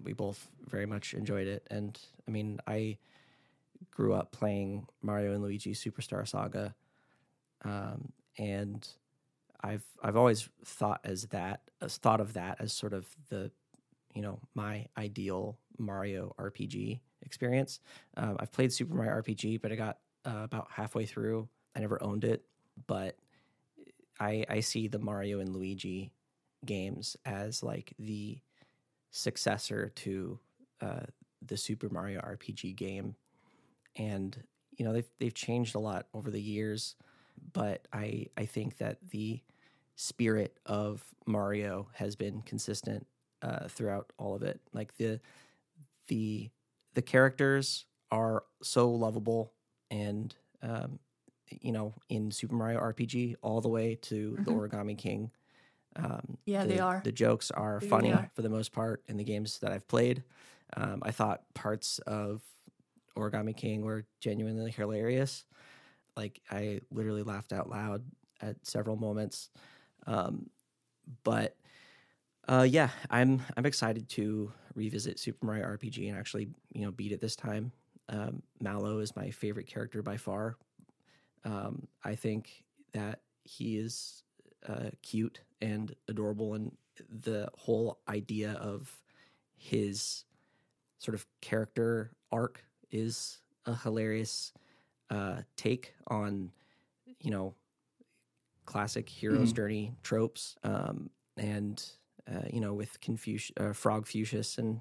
we both very much enjoyed it. And, I mean, I grew up playing Mario and Luigi Superstar Saga, and... I've always thought of that as sort of the, my ideal Mario RPG experience. I've played Super Mario RPG, but I got about halfway through. I never owned it, but I see the Mario and Luigi games as like the successor to the Super Mario RPG game, and they've changed a lot over the years, but I think that the spirit of Mario has been consistent throughout all of it. Like the characters are so lovable, and in Super Mario RPG all the way to the Origami King, they are. The jokes are funny for the most part in the games that I've played. I thought parts of Origami King were genuinely hilarious. Like, I literally laughed out loud at several moments. I'm excited to revisit Super Mario RPG and actually, beat it this time. Mallow is my favorite character by far. I think that he is cute and adorable, and the whole idea of his sort of character arc is a hilarious take on, classic hero's journey tropes, with Frog Fuchsius, and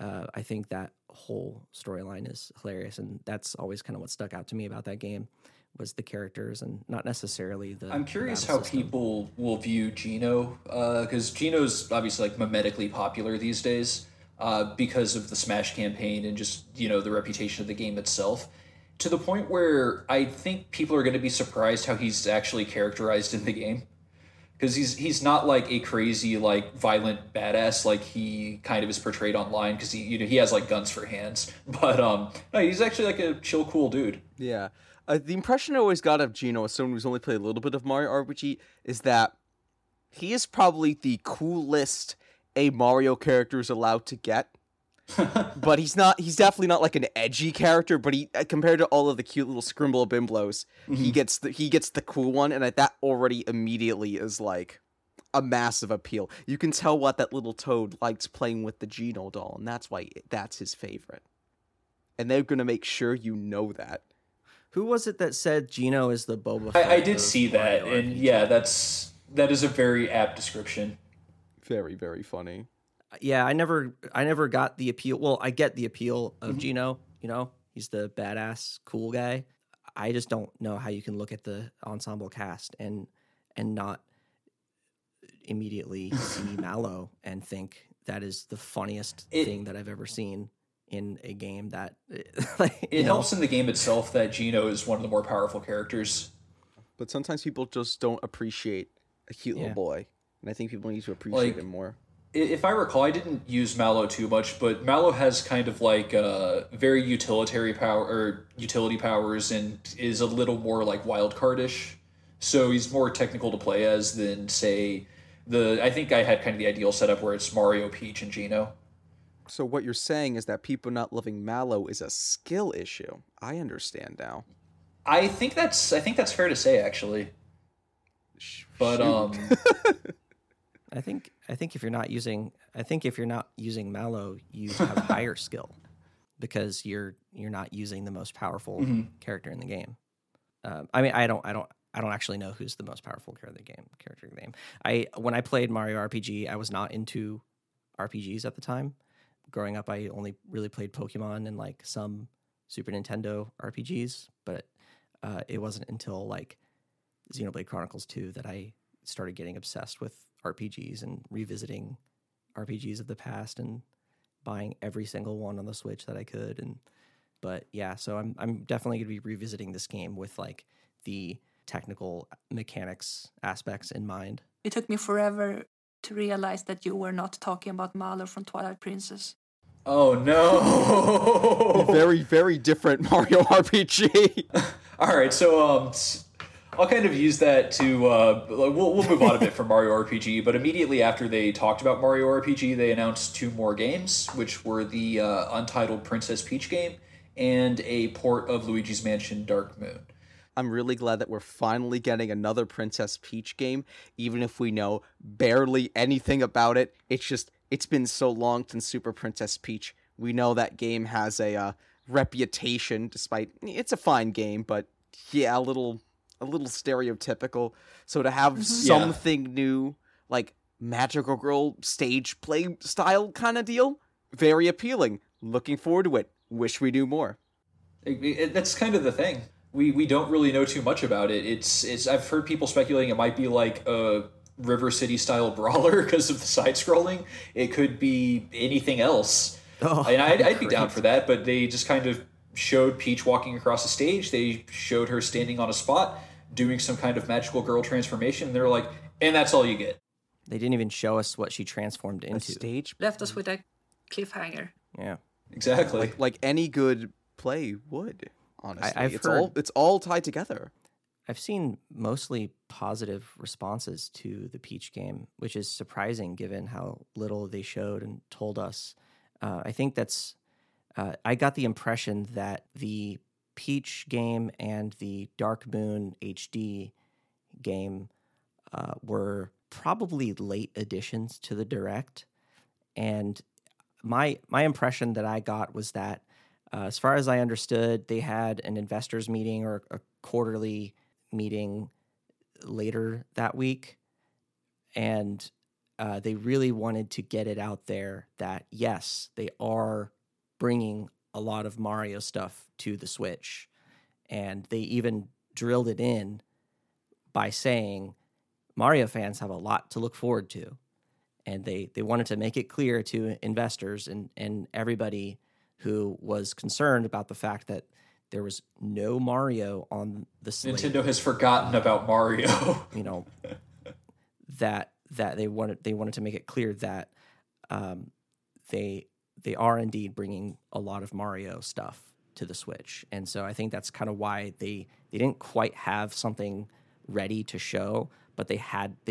I think that whole storyline is hilarious, and that's always kind of what stuck out to me about that game was the characters and not necessarily the. I'm curious how people will view Geno, because Geno's obviously like memetically popular these days because of the Smash campaign and just the reputation of the game itself. To the point where I think people are going to be surprised how he's actually characterized in the game. because he's not like a crazy, like, violent badass like he kind of is portrayed online, because he has like guns for hands, but no, he's actually like a chill, cool dude. Yeah. The impression I always got of Geno as someone who's only played a little bit of Mario RPG is that he is probably the coolest a Mario character is allowed to get. But he's definitely not like an edgy character, but he, compared to all of the cute little Scrimble Bimblos, mm-hmm. he gets the cool one, and that already immediately is like a massive appeal. You can tell what that little toad likes playing with the Geno doll, and that's why that's his favorite. And they're going to make sure you know that. Who was it that said Geno is the Boba Fett? I did see that, and yeah, that is a very apt description. Very, very funny. Yeah, I never got the appeal. Well, I get the appeal of mm-hmm. Geno, you know, he's the badass, cool guy. I just don't know how you can look at the ensemble cast and not immediately see Mallow and think that is the funniest thing that I've ever seen in a game. That like, it helps in the game itself that Geno is one of the more powerful characters. But sometimes people just don't appreciate a cute little boy, and I think people need to appreciate him more. If I recall, I didn't use Mallow too much, but Mallow has kind of like very utility powers, and is a little more like wild cardish. So he's more technical to play as than, say, I think I had kind of the ideal setup where it's Mario, Peach, and Geno. So what you're saying is that people not loving Mallow is a skill issue. I understand now. I think that's fair to say, actually. But I think if you're not using Mallow, you have higher skill, because you're not using the most powerful mm-hmm. character in the game. I mean, I don't actually know who's the most powerful character in the game. When I played Mario RPG, I was not into RPGs at the time. Growing up, I only really played Pokemon and like some Super Nintendo RPGs, but it wasn't until like Xenoblade Chronicles 2 that I started getting obsessed with RPGs and revisiting RPGs of the past and buying every single one on the Switch that I could. So I'm definitely going to be revisiting this game with like the technical mechanics aspects in mind. It took me forever to realize that you were not talking about Mallow from Twilight Princess. Oh no! Very, very different Mario RPG. All right, so I'll kind of use that to we'll move on a bit from Mario RPG, but immediately after they talked about Mario RPG, they announced two more games, which were the Untitled Princess Peach game and a port of Luigi's Mansion Dark Moon. I'm really glad that we're finally getting another Princess Peach game, even if we know barely anything about it. It's just, it's been so long since Super Princess Peach. We know that game has a reputation, despite it's a fine game, but yeah, a little stereotypical. So to have mm-hmm. something new, like Magical Girl stage play style kind of deal, very appealing. Looking forward to it. Wish we knew more. That's kind of the thing. We don't really know too much about it. It's I've heard people speculating it might be like a River City style brawler because of the side scrolling. It could be anything else. Oh, and I'd be down for that, but they just kind of showed Peach walking across the stage. They showed her standing on a spot doing some kind of magical girl transformation, and they're like, and that's all you get. They didn't even show us what she transformed into. A stage left us with a cliffhanger. Yeah, exactly. Like any good play would. Honestly, it's all tied together. I've seen mostly positive responses to the Peach game, which is surprising given how little they showed and told us. I think that's... I got the impression that the Peach game and the Dark Moon HD game were probably late additions to the Direct. And my impression that I got was that as far as I understood, they had an investors meeting or a quarterly meeting later that week, and they really wanted to get it out there that, yes, they are bringing a lot of Mario stuff to the Switch, and they even drilled it in by saying Mario fans have a lot to look forward to, and they wanted to make it clear to investors and everybody who was concerned about the fact that there was no Mario on the slate. Nintendo has forgotten about Mario. You know, that they wanted to make it clear that they are indeed bringing a lot of Mario stuff to the Switch. And so I think that's kind of why they didn't quite have something ready to show, but they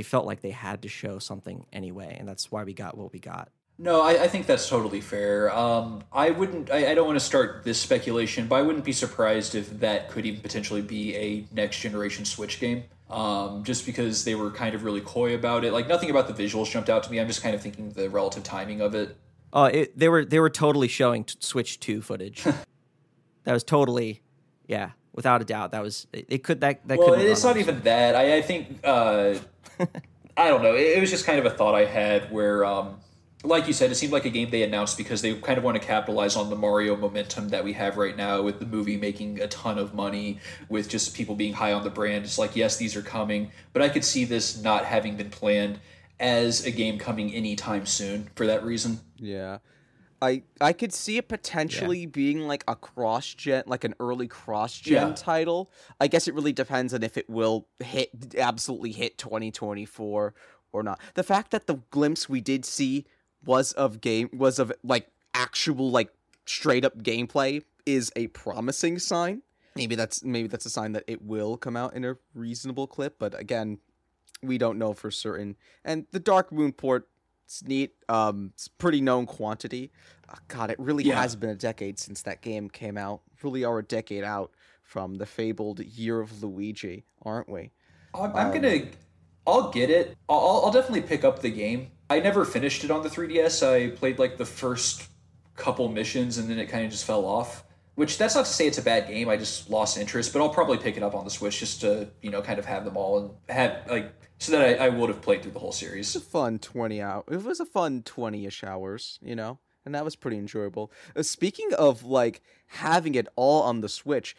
felt like they had to show something anyway, and that's why we got what we got. No, I think that's totally fair. I don't want to start this speculation, but I wouldn't be surprised if that could even potentially be a next-generation Switch game, just because they were kind of really coy about it. Like, nothing about the visuals jumped out to me. I'm just kind of thinking the relative timing of it. They were totally showing Switch 2 footage. That was totally, yeah, without a doubt. That was, it could, that well, could have it's not even Switch. That. I think, I don't know. It was just kind of a thought I had where... like you said, it seemed like a game they announced because they kind of want to capitalize on the Mario momentum that we have right now with the movie making a ton of money, with just people being high on the brand. It's like, yes, these are coming, but I could see this not having been planned as a game coming anytime soon for that reason. Yeah. I could see it potentially being like a cross-gen, like an early cross-gen title. I guess it really depends on if it will absolutely hit 2024 or not. The fact that the glimpse we did see was of actual straight up gameplay is a promising sign. Maybe that's a sign that it will come out in a reasonable clip, but again, we don't know for certain. And the Dark Moon port, it's neat. It's pretty known quantity. Oh, God, it really has been a decade since that game came out. Really are a decade out from the fabled Year of Luigi, aren't we? I'll get it. I'll definitely pick up the game. I never finished it on the 3DS. I played the first couple missions and then it kind of just fell off, which that's not to say it's a bad game. I just lost interest, but I'll probably pick it up on the Switch just to, kind of have them all and have so that I would have played through the whole series. It was a fun 20-ish hours, and that was pretty enjoyable. Speaking of having it all on the Switch,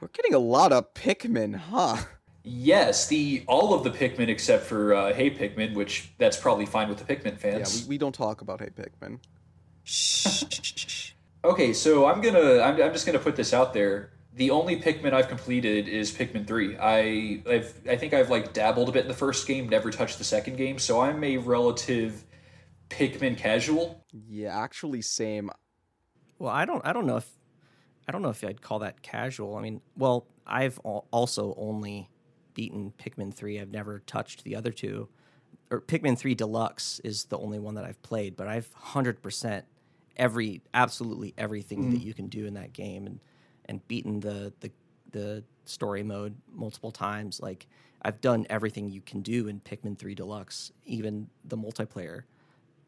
we're getting a lot of Pikmin, huh? Yes, all of the Pikmin except for Hey Pikmin, which that's probably fine with the Pikmin fans. Yeah, we don't talk about Hey Pikmin. Okay, so I'm just gonna put this out there. The only Pikmin I've completed is Pikmin 3. I think I've dabbled a bit in the first game, never touched the second game, so I'm a relative Pikmin casual. Yeah, actually, same. Well, I don't know if I'd call that casual. I mean, well, I've also only beaten Pikmin 3. I've never touched the other two. Or Pikmin 3 Deluxe is the only one that I've played, but I've 100% absolutely everything that you can do in that game and beaten the story mode multiple times. I've done everything you can do in Pikmin 3 Deluxe, even the multiplayer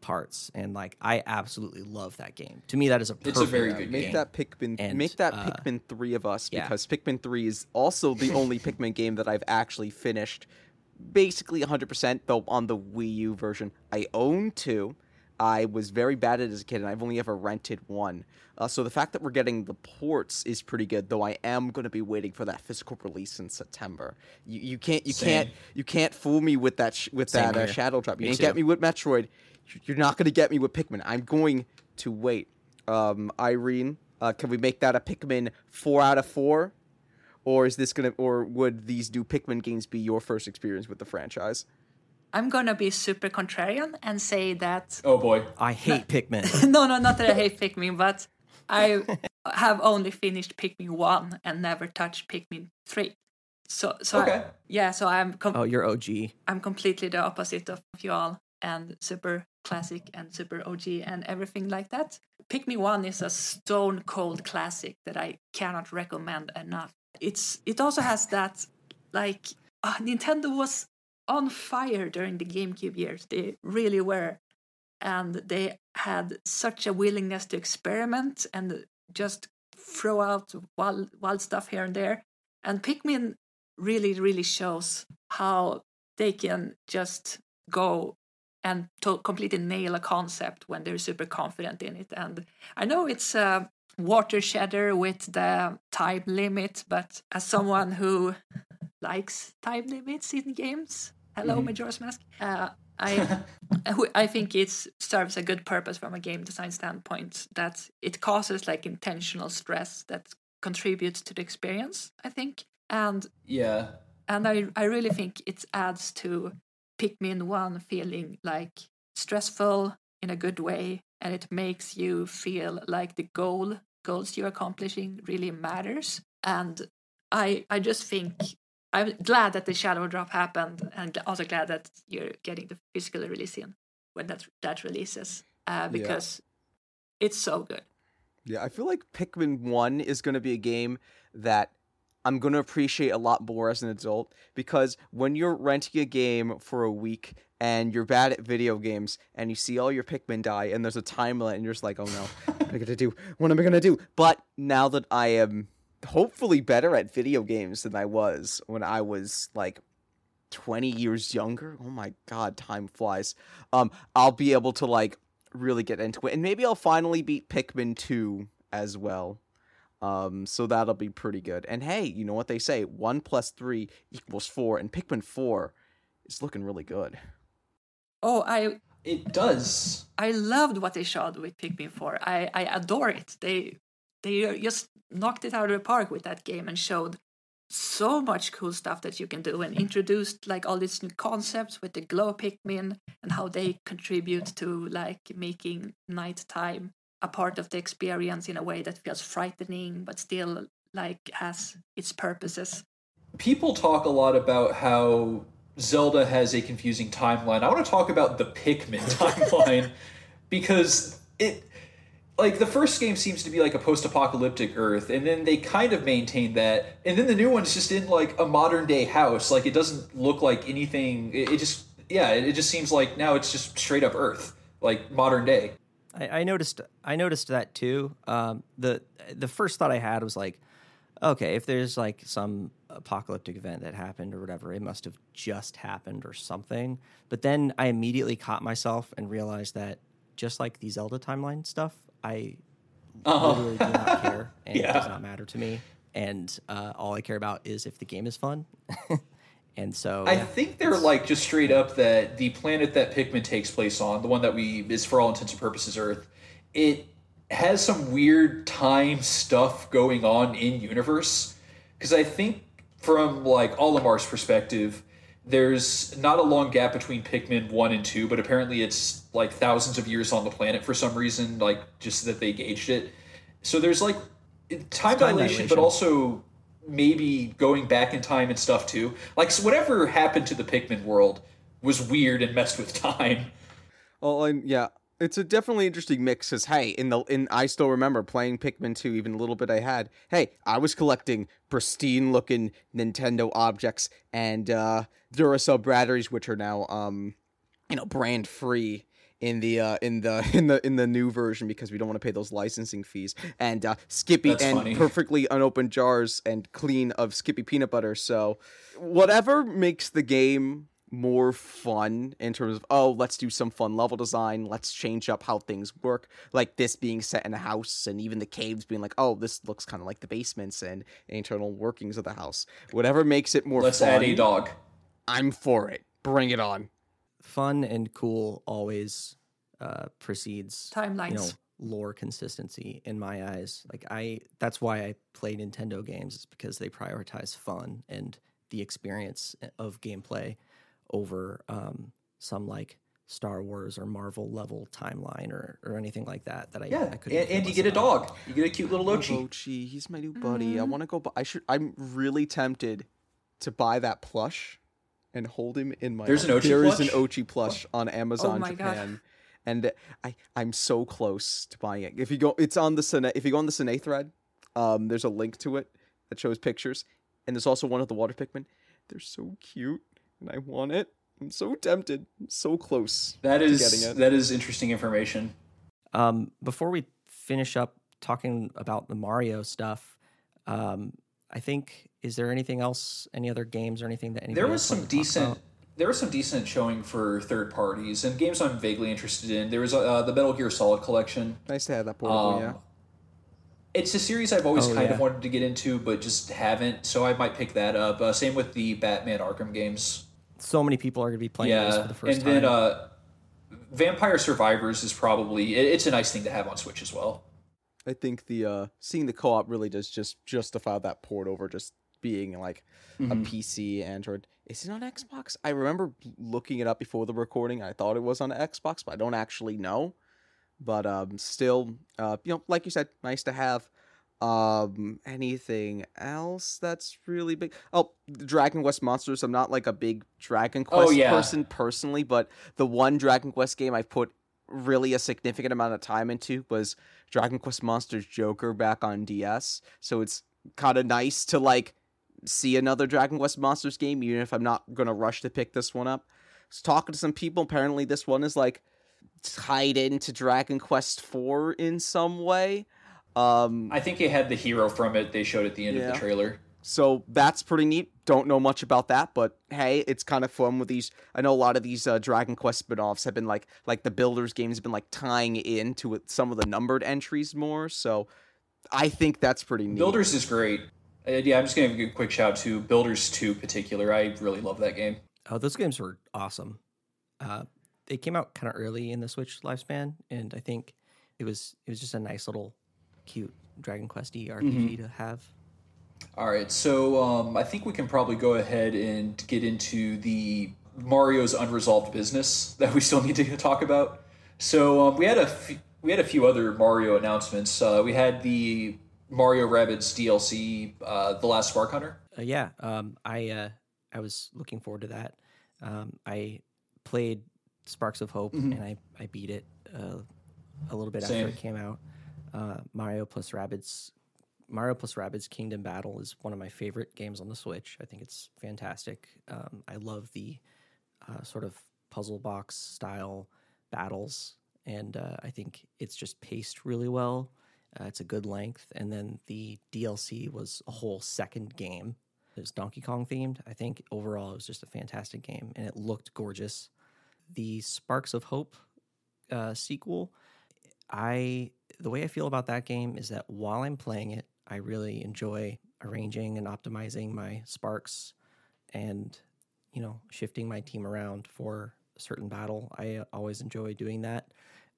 parts, and I absolutely love that game. To me, that is it's a very good game. Make that Pikmin 3 of us, because Pikmin 3 is also the only Pikmin game that I've actually finished basically 100%, though on the Wii U version. I own two. I was very bad at it as a kid, and I've only ever rented one. So the fact that we're getting the ports is pretty good, though I am going to be waiting for that physical release in September. You can't fool me with that Shadow Drop. You didn't get me with Metroid. You're not going to get me with Pikmin. I'm going to wait. Irene, can we make that a Pikmin 4 out of 4? Or is this or would these new Pikmin games be your first experience with the franchise? I'm going to be super contrarian and say that... Oh, boy. I hate Pikmin. No, not that I hate Pikmin, but I have only finished Pikmin 1 and never touched Pikmin 3. So okay. So I'm... you're OG. I'm completely the opposite of you all, and super classic and super OG and everything like that. Pikmin 1 is a stone-cold classic that I cannot recommend enough. It also has that, Nintendo was on fire during the GameCube years. They really were. And they had such a willingness to experiment and just throw out wild stuff here and there. And Pikmin really, really shows how they can just go and completely nail a concept when they're super confident in it. And I know it's a watershedder with the time limit, but as someone who likes time limits in games, hello, Majora's Mask, I think it serves a good purpose from a game design standpoint, that it causes intentional stress that contributes to the experience, I think. And I really think it adds to Pikmin 1 feeling like stressful in a good way, and it makes you feel like the goals you're accomplishing really matters. And I just think I'm glad that the shadow drop happened, and also glad that you're getting the physical release in when that releases, because it's so good. Yeah, I feel like Pikmin 1 is going to be a game that I'm going to appreciate a lot more as an adult, because when you're renting a game for a week and you're bad at video games and you see all your Pikmin die and there's a time limit and you're just like, oh no, what am I going to do? But now that I am hopefully better at video games than I was when I was like 20 years younger, oh my God, time flies. I'll be able to like really get into it. And maybe I'll finally beat Pikmin 2 as well. So that'll be pretty good. And hey, you know what they say, 1 + 3 = 4, and Pikmin 4 is looking really good. It does. I loved what they showed with Pikmin 4. I adore it. They just knocked it out of the park with that game and showed so much cool stuff that you can do, and introduced like all these new concepts with the glow Pikmin and how they contribute to like making nighttime a part of the experience in a way that feels frightening, but still like has its purposes. People talk a lot about how Zelda has a confusing timeline. I want to talk about the Pikmin timeline because it, like, the first game seems to be like a post-apocalyptic Earth, and then they kind of maintain that, and then the new one's just in like a modern day house. Like, it doesn't look like anything. It just seems like now it's just straight up Earth, like modern day. I noticed that too. The first thought I had was like, okay, if there's like some apocalyptic event that happened or whatever, it must have just happened or something. But then I immediately caught myself and realized that just like the Zelda timeline stuff, I literally do not care, and it does not matter to me. And all I care about is if the game is fun. And so I think they're like just straight up that the planet that Pikmin takes place on, the one that is for all intents and purposes Earth, it has some weird time stuff going on in universe. Because I think from like Olimar's perspective, there's not a long gap between Pikmin 1 and 2, but apparently it's like thousands of years on the planet for some reason, like just that they gauged it. So there's like time dilation, but also maybe going back in time and stuff too. Like, so whatever happened to the Pikmin world was weird and messed with time. Well, and yeah, it's a definitely interesting mix. Cause hey, I still remember playing Pikmin 2, even a little bit I had. Hey, I was collecting pristine looking Nintendo objects and Duracell batteries, which are now brand free in the new version because we don't want to pay those licensing fees, and Skippy That's and funny. Perfectly unopened jars and clean of Skippy peanut butter. So whatever makes the game more fun in terms of, oh, let's do some fun level design, let's change up how things work, like this being set in a house, and even the caves being like, oh, this looks kind of like the basements and internal workings of the house. Whatever makes it more fun, let's add a dog. I'm for it. Bring it on. Fun and cool always precedes timelines, lore consistency in my eyes. Like, that's why I play Nintendo games, is because they prioritize fun and the experience of gameplay over some like Star Wars or Marvel level timeline or anything like that. I couldn't. And you get a dog. You get a cute little Ochi. He's my new buddy. Mm-hmm. I want to go. I'm really tempted to buy that plush and hold him in my There's home. An Ochi there plush? Is an Ochi plush on Amazon Japan. God. And I'm so close to buying it. If you go on the Sine thread, there's a link to it that shows pictures. And there's also one of the water Pikmin. They're so cute. And I want it. I'm so tempted. I'm so close to getting it. That is interesting information. Before we finish up talking about the Mario stuff, I think, is there anything else, any other games or anything that anybody There was some decent there was some decent showing for third parties and games I'm vaguely interested in. There was the Metal Gear Solid collection. Nice to have that portable, yeah. It's a series I've always kind of wanted to get into, but just haven't, so I might pick that up. Same with the Batman Arkham games. So many people are going to be playing those for the first time. And then Vampire Survivors is probably... It's a nice thing to have on Switch as well. I think the seeing the co-op really does just justify that port over just being like a PC Android. Is it on Xbox? I remember looking it up before the recording. I thought it was on Xbox, but I don't actually know. But still, you know, like you said, nice to have. Anything else that's really big? Oh, Dragon Quest Monsters. I'm not like a big Dragon Quest person personally, but the one Dragon Quest game I put really a significant amount of time into was Dragon Quest Monsters Joker back on DS. So it's kind of nice to like see another Dragon Quest Monsters game, even if I'm not going to rush to pick this one up. I was talking to some people. Apparently this one is like tied into Dragon Quest 4 in some way. I think it had the hero from it. They showed at the end of the trailer. So that's pretty neat. Don't know much about that, but hey, it's kind of fun with these. I know a lot of these Dragon Quest spinoffs have been like the Builders games have been like tying into some of the numbered entries more. So I think that's pretty neat. Builders is great. Yeah, I'm just going to give a quick shout to Builders 2 in particular. I really love that game. Oh, those games were awesome. They came out kind of early in the Switch lifespan, and I think it was just a nice little cute Dragon Quest RPG to have. All right, so I think we can probably go ahead and get into the Mario's unresolved business that we still need to talk about. So we had a few other Mario announcements. We had the Mario Rabbids DLC, The Last Spark Hunter. I was looking forward to that. I played Sparks of Hope and I beat it a little bit after it came out. Mario plus Rabbids Kingdom Battle is one of my favorite games on the Switch. I think it's fantastic. I love the sort of puzzle box style battles, and I think it's just paced really well. It's a good length, and then the DLC was a whole second game. It was Donkey Kong themed. I think overall it was just a fantastic game, and it looked gorgeous. The Sparks of Hope sequel, the way I feel about that game is that while I'm playing it, I really enjoy arranging and optimizing my sparks and, you know, shifting my team around for a certain battle. I always enjoy doing that.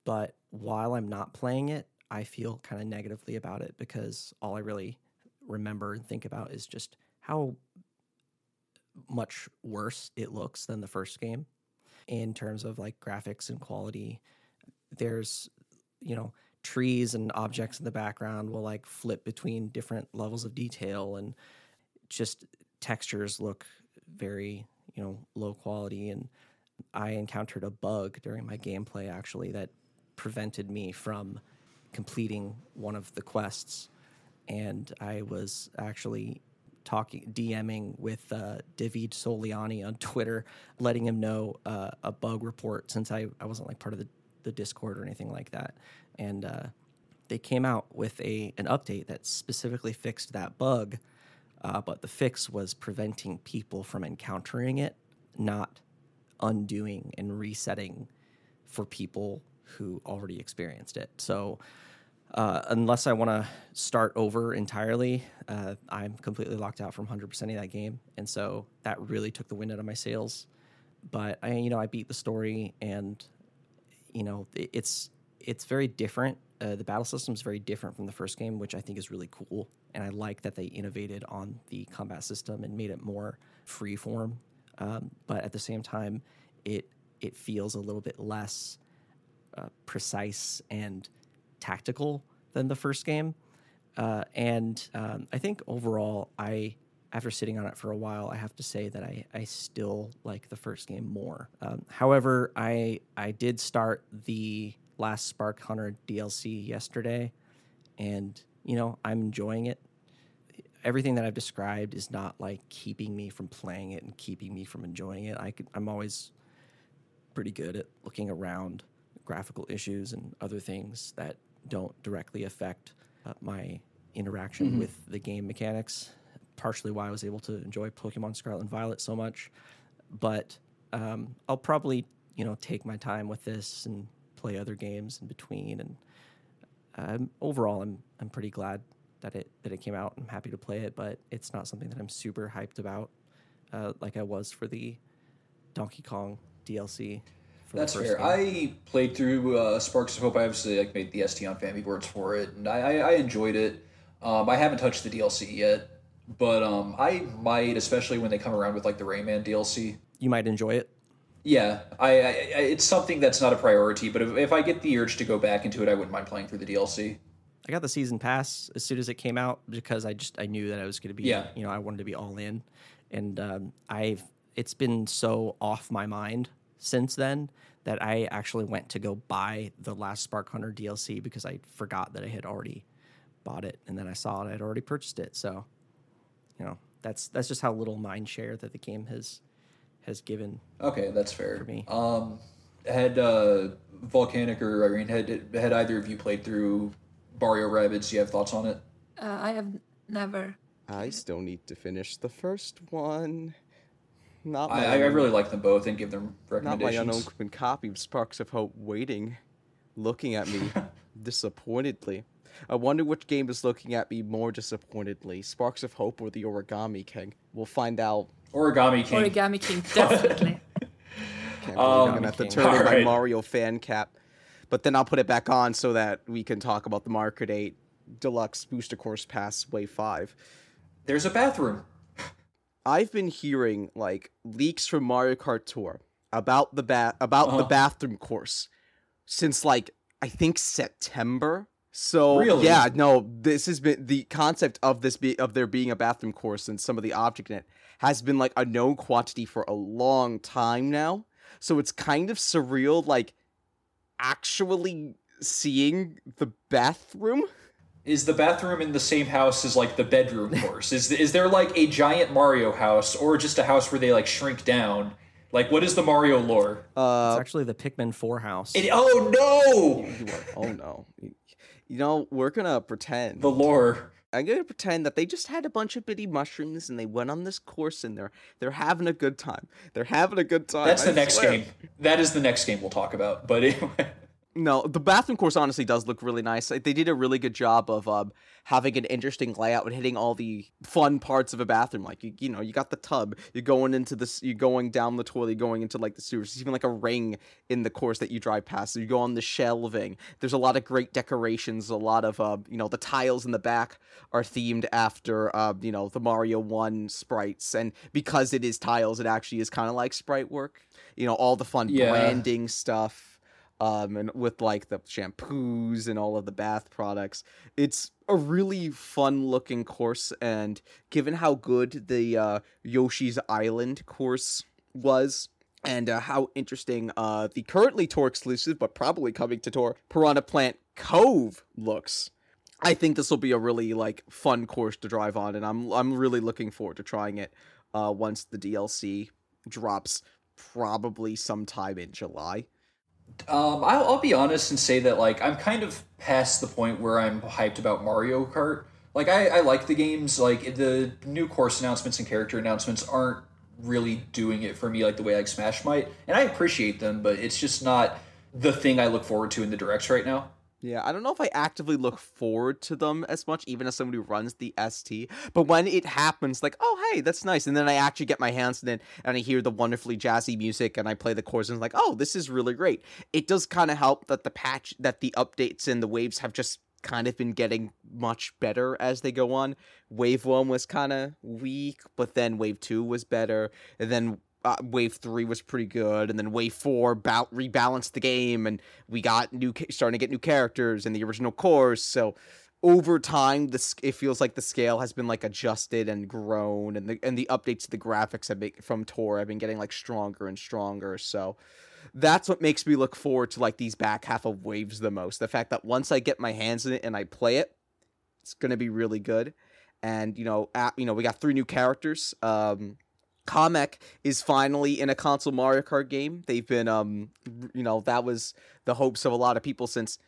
But while I'm not playing it, I feel kind of negatively about it because all I really remember and think about is just how much worse it looks than the first game in terms of like graphics and quality. There's, you know, trees and objects in the background will like flip between different levels of detail, and just textures look very, you know, low quality. And I encountered a bug during my gameplay actually that prevented me from completing one of the quests. And I was actually DMing with David Soliani on Twitter, letting him know a bug report, since I wasn't like part of the Discord or anything like that. And they came out with an update that specifically fixed that bug, but the fix was preventing people from encountering it, not undoing and resetting for people who already experienced it. So unless I want to start over entirely, I'm completely locked out from 100% of that game. And so that really took the wind out of my sails. But I beat the story, and you know, it's very different. The battle system is very different from the first game, which I think is really cool. And I like that they innovated on the combat system and made it more freeform. But at the same time, it feels a little bit less precise and tactical than the first game. I think overall, after sitting on it for a while, I have to say that I still like the first game more. However, I did start the Last Spark Hunter DLC yesterday, and I'm enjoying it. Everything that I've described is not like keeping me from playing it and keeping me from enjoying it. I'm always pretty good at looking around graphical issues and other things that don't directly affect my interaction with the game mechanics. Partially why I was able to enjoy Pokemon Scarlet and Violet so much, but I'll probably take my time with this and play other games in between. And overall, I'm pretty glad that it came out. I'm happy to play it, but it's not something that I'm super hyped about, like I was for the Donkey Kong DLC. That's fair. Game. I played through Sparks of Hope. I obviously made the Estion Family boards for it, and I enjoyed it. I haven't touched the DLC yet. But I might, especially when they come around with like the Rayman DLC. You might enjoy it. Yeah, I it's something that's not a priority, but if I get the urge to go back into it, I wouldn't mind playing through the DLC. I got the season pass as soon as it came out because I knew that I was going to be, you know, I wanted to be all in. And it's been so off my mind since then that I actually went to go buy the last Spark Hunter DLC because I forgot that I had already bought it. And then I saw it, I'd already purchased it. So, you know, that's just how little mind share that the game has given. Okay, that's fair. For me. Had Volcanic or Irene, had either of you played through Barrio Rabbids? Do you have thoughts on it? I have never. I still need to finish the first one. I really like them both and give them recommendations. Not my unopened copy of Sparks of Hope waiting, looking at me disappointedly. I wonder which game is looking at me more disappointedly, Sparks of Hope or the Origami King. We'll find out. Origami King, definitely. Can't believe I'm going to have to turn in my Mario fan cap. But then I'll put it back on so that we can talk about the Mario Kart 8 Deluxe Booster Course Pass Wave 5. There's a bathroom. I've been hearing, like, leaks from Mario Kart Tour about the bathroom course since, like, I think September. So, really? Yeah, no, this has been the concept of there being a bathroom course and some of the object in it has been, like, a known quantity for a long time now. So it's kind of surreal, like, actually seeing the bathroom. Is the bathroom in the same house as like the bedroom course? Is there like a giant Mario house or just a house where they like shrink down? Like, what is the Mario lore? It's actually the Pikmin 4 house. You know, we're gonna pretend the lore. I'm gonna pretend that they just had a bunch of bitty mushrooms and they went on this course and they're having a good time. That's the next game. That is the next game we'll talk about. But anyway, no, the bathroom course honestly does look really nice. They did a really good job of having an interesting layout and hitting all the fun parts of a bathroom. Like you know, you got the tub. You're going into this. You're going down the toilet. You're going into like the sewers. There's even like a ring in the course that you drive past. So you go on the shelving. There's a lot of great decorations. A lot of you know, the tiles in the back are themed after you know, the Mario 1 sprites, and because it is tiles, it actually is kind of like sprite work. You know, all the fun branding stuff, and with like the shampoos and all of the bath products. It's a really fun looking course, and given how good the Yoshi's Island course was, and how interesting the currently Tour exclusive, but probably coming to Tour, Piranha Plant Cove looks, I think this will be a really like fun course to drive on, and I'm really looking forward to trying it once the DLC drops, probably sometime in July. I'll be honest and say that like I'm kind of past the point where I'm hyped about Mario Kart. Like I like the games. Like the new course announcements and character announcements aren't really doing it for me like the way like Smash might. And I appreciate them, but it's just not the thing I look forward to in the directs right now. Yeah, I don't know if I actively look forward to them as much, even as someone who runs the ST. But when it happens, like, oh, hey, that's nice. And then I actually get my hands in it, and I hear the wonderfully jazzy music, and I play the chords, and I'm like, oh, this is really great. It does kind of help that the updates and the waves have just kind of been getting much better as they go on. Wave 1 was kind of weak, but then Wave 2 was better, and then Wave 3 was pretty good, and then Wave 4 rebalanced the game, and we got starting to get new characters in the original course. So over time, it feels like the scale has been like adjusted and grown, and the updates to the graphics from Tor have been getting like stronger and stronger. So that's what makes me look forward to like these back half of waves the most. The fact that once I get my hands in it and I play it, it's gonna be really good. And you know, we got 3 new characters. Kamek is finally in a console Mario Kart game. They've been, you know, that was the hopes of a lot of people since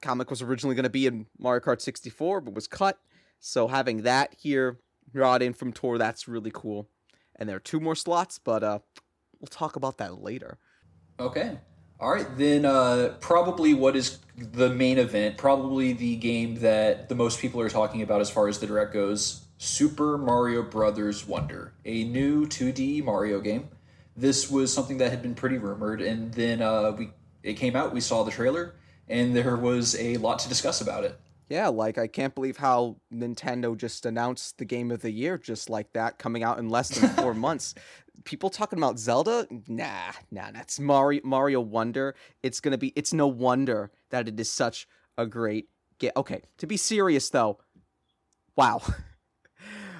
Kamek was originally going to be in Mario Kart 64, but was cut. So having that here brought in from Tor, that's really cool. And there are 2 more slots, but we'll talk about that later. Okay. All right, then probably what is the main event, probably the game that the most people are talking about as far as the direct goes, Super Mario Bros. Wonder, a new 2D Mario game. This was something that had been pretty rumored, and then it came out, we saw the trailer, and there was a lot to discuss about it. yeah, like, I can't believe how Nintendo just announced the game of the year just like that, coming out in less than 4 months. People talking about Zelda? Nah, that's Mario Wonder. It's no wonder that it is such a great game. Okay, to be serious, though, wow.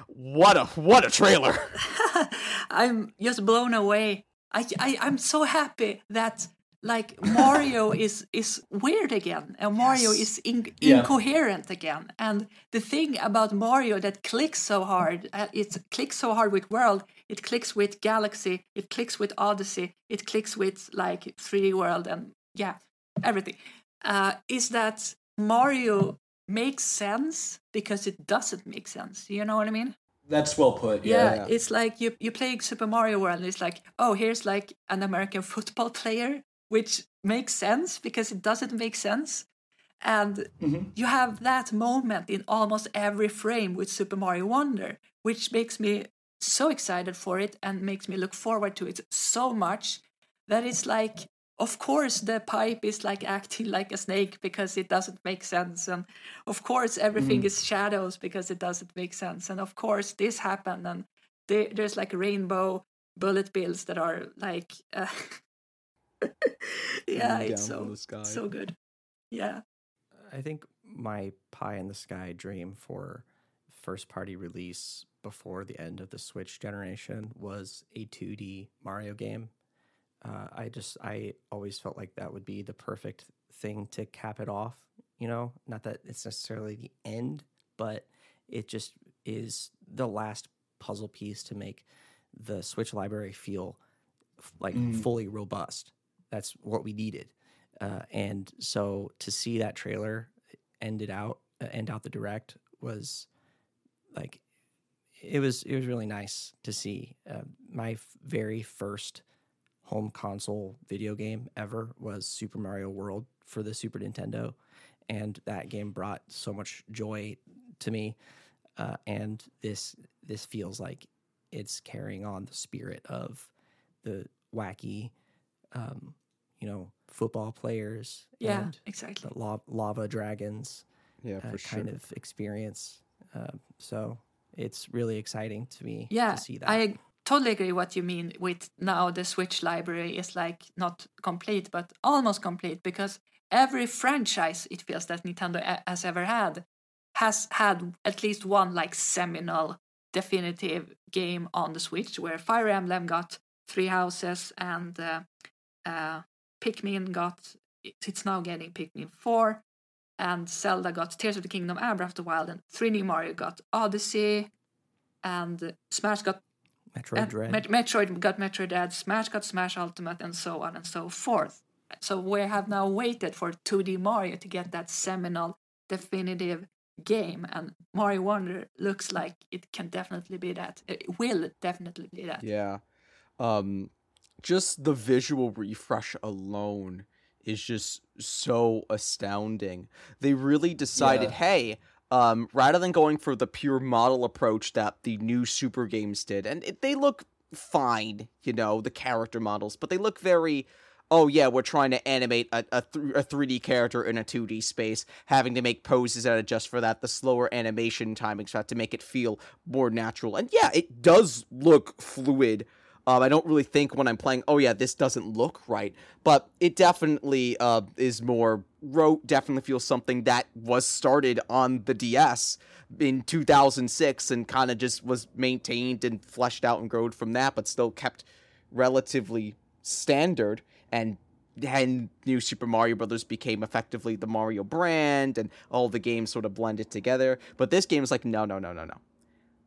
What a trailer. I'm just blown away. I'm so happy that, like, Mario is weird again, and Mario is incoherent again. And the thing about Mario that clicks so hard, it clicks so hard with World, it clicks with Galaxy, it clicks with Odyssey, it clicks with, like, 3D World and, yeah, everything, is that Mario makes sense because it doesn't make sense. You know what I mean? That's well put. Yeah, it's like you play Super Mario World and it's like, oh, here's like an American football player, which makes sense because it doesn't make sense. And you have that moment in almost every frame with Super Mario Wonder, which makes me so excited for it and makes me look forward to it so much that it's like, of course, the pipe is like acting like a snake because it doesn't make sense. And of course, everything is shadows because it doesn't make sense. And of course, this happened. And there's like rainbow bullet bills that are like, yeah, it's so good. Yeah. I think my pie in the sky dream for first party release before the end of the Switch generation was a 2D Mario game. I always felt like that would be the perfect thing to cap it off, you know? Not that it's necessarily the end, but it just is the last puzzle piece to make the Switch library feel like fully robust. That's what we needed. And so to see that trailer end out the direct was like, it was really nice to see. My very first home console video game ever was Super Mario World for the Super Nintendo, and that game brought so much joy to me, and this feels like it's carrying on the spirit of the wacky football players and exactly the lava dragons kind of experience, so it's really exciting to me to see that. I totally agree what you mean with now the Switch library is like not complete, but almost complete, because every franchise it feels that Nintendo has ever had at least one like seminal definitive game on the Switch, where Fire Emblem got Three Houses and Pikmin got, it's now getting Pikmin 4, and Zelda got Tears of the Kingdom and Breath of the Wild, and 3D Mario got Odyssey, and Smash got Metroid Dread, Smash got Smash Ultimate, and so on and so forth. So we have now waited for 2D Mario to get that seminal, definitive game, and Mario Wonder looks like it can definitely be that. It will definitely be that. Yeah. Just the visual refresh alone is just so astounding. They really decided, hey... rather than going for the pure model approach that the new Super games did, and they look fine, you know, the character models, but they look very, we're trying to animate a 3D character in a 2D space, having to make poses that adjust for that, the slower animation timing so to make it feel more natural. And yeah, it does look fluid. I don't really think when I'm playing, this doesn't look right. But it definitely is more rote, definitely feels something that was started on the DS in 2006 and kind of just was maintained and fleshed out and grown from that, but still kept relatively standard. And New Super Mario Brothers became effectively the Mario brand, and all the games sort of blended together. But this game is like, no.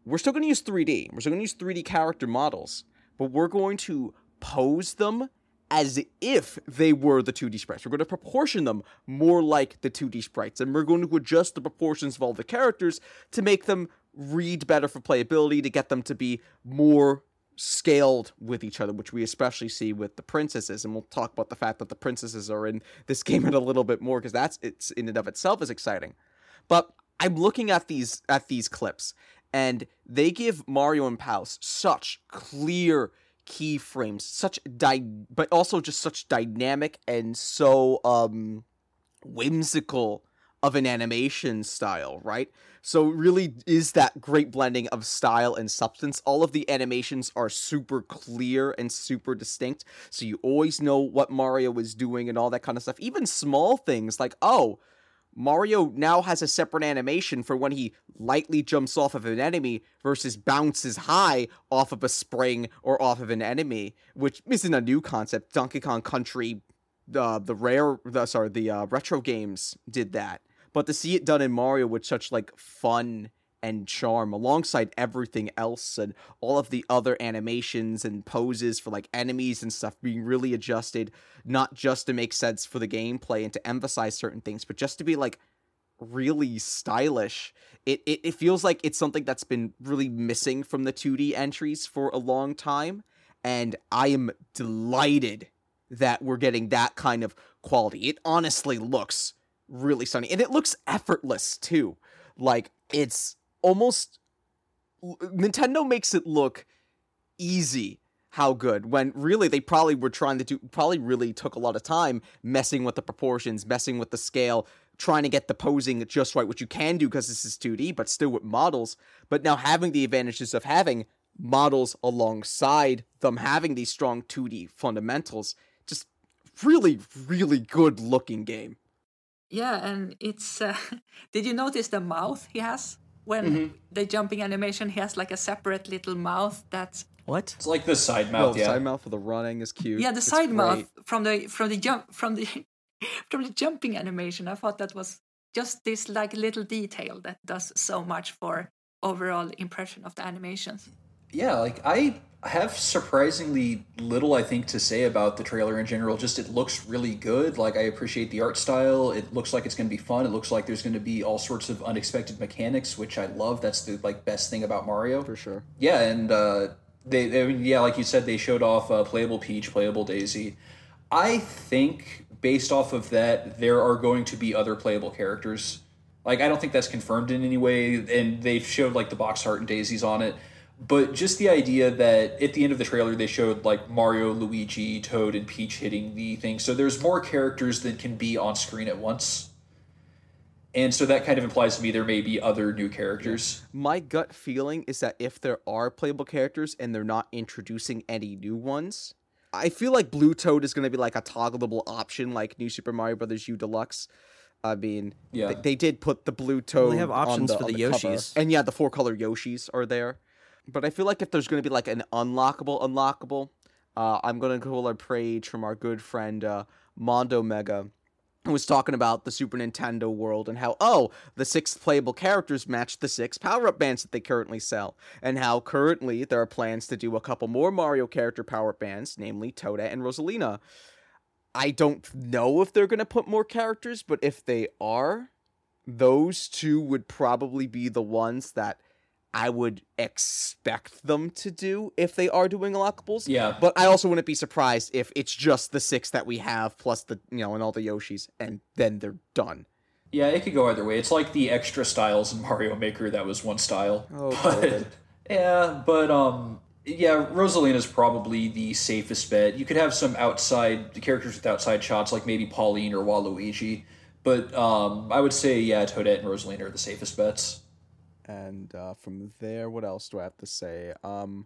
We're still going to use 3D. We're still going to use 3D character models, but we're going to pose them as if they were the 2D sprites. We're going to proportion them more like the 2D sprites, and we're going to adjust the proportions of all the characters to make them read better for playability, to get them to be more scaled with each other, which we especially see with the princesses. And we'll talk about the fact that the princesses are in this game in a little bit more, because it's in and of itself is exciting. But I'm looking at these clips, and they give Mario and Paus such clear keyframes, but also just such dynamic and so whimsical of an animation style, right? So it really is that great blending of style and substance. All of the animations are super clear and super distinct, so you always know what Mario is doing and all that kind of stuff. Even small things like, oh, Mario now has a separate animation for when he lightly jumps off of an enemy versus bounces high off of a spring or off of an enemy, which isn't a new concept. Donkey Kong Country, the retro games did that. But to see it done in Mario with such like fun and charm alongside everything else and all of the other animations and poses for like enemies and stuff being really adjusted, not just to make sense for the gameplay and to emphasize certain things, but just to be like really stylish. It feels like it's something that's been really missing from the 2D entries for a long time, and I am delighted that we're getting that kind of quality. It honestly looks really stunning, and it looks effortless too. Like, it's almost, Nintendo makes it look easy how good, when really they probably were trying to do, probably really took a lot of time messing with the proportions, messing with the scale, trying to get the posing just right, which you can do because this is 2D, but still with models. But now having the advantages of having models alongside them having these strong 2D fundamentals, just really, really good looking game. Yeah, and it's... did you notice the mouth he has? When the jumping animation, he has like a separate little mouth that's... What? It's like the side mouth, The side mouth for the running is cute. Yeah, it's side great. Mouth from the jumping animation. I thought that was just this like little detail that does so much for overall impression of the animations. Yeah, like I have surprisingly little, I think, to say about the trailer in general. Just it looks really good. Like, I appreciate the art style. It looks like it's going to be fun. It looks like there's going to be all sorts of unexpected mechanics, which I love. That's the like best thing about Mario. For sure. Yeah, and like you said, they showed off playable Peach, playable Daisy. I think based off of that, there are going to be other playable characters. Like, I don't think that's confirmed in any way. And they showed like the box art and Daisy's on it. But just the idea that at the end of the trailer, they showed like Mario, Luigi, Toad, and Peach hitting the thing. So there's more characters than can be on screen at once. And so that kind of implies to me there may be other new characters. My gut feeling is that if there are playable characters and they're not introducing any new ones, I feel like Blue Toad is going to be like a toggleable option, like New Super Mario Bros. U Deluxe. I mean, yeah. they did put the Blue Toad they have options on the Yoshis. Cover. And yeah, the four-color Yoshis are there. But I feel like if there's going to be like an unlockable, I'm going to call a praise from our good friend Mondo Mega, who was talking about the Super Nintendo world and how, the 6 playable characters match the 6 power-up bands that they currently sell, and how currently there are plans to do a couple more Mario character power-up bands, namely Toadette and Rosalina. I don't know if they're going to put more characters, but if they are, those two would probably be the ones that I would expect them to do if they are doing unlockables. Yeah. But I also wouldn't be surprised if it's just the 6 that we have plus the, and all the Yoshis, and then they're done. Yeah, it could go either way. It's like the extra styles in Mario Maker. That was one style. Oh, but, yeah, but, Rosalina's probably the safest bet. You could have some characters with outside shots, like maybe Pauline or Waluigi. But I would say, yeah, Toadette and Rosalina are the safest bets. And from there, what else do I have to say?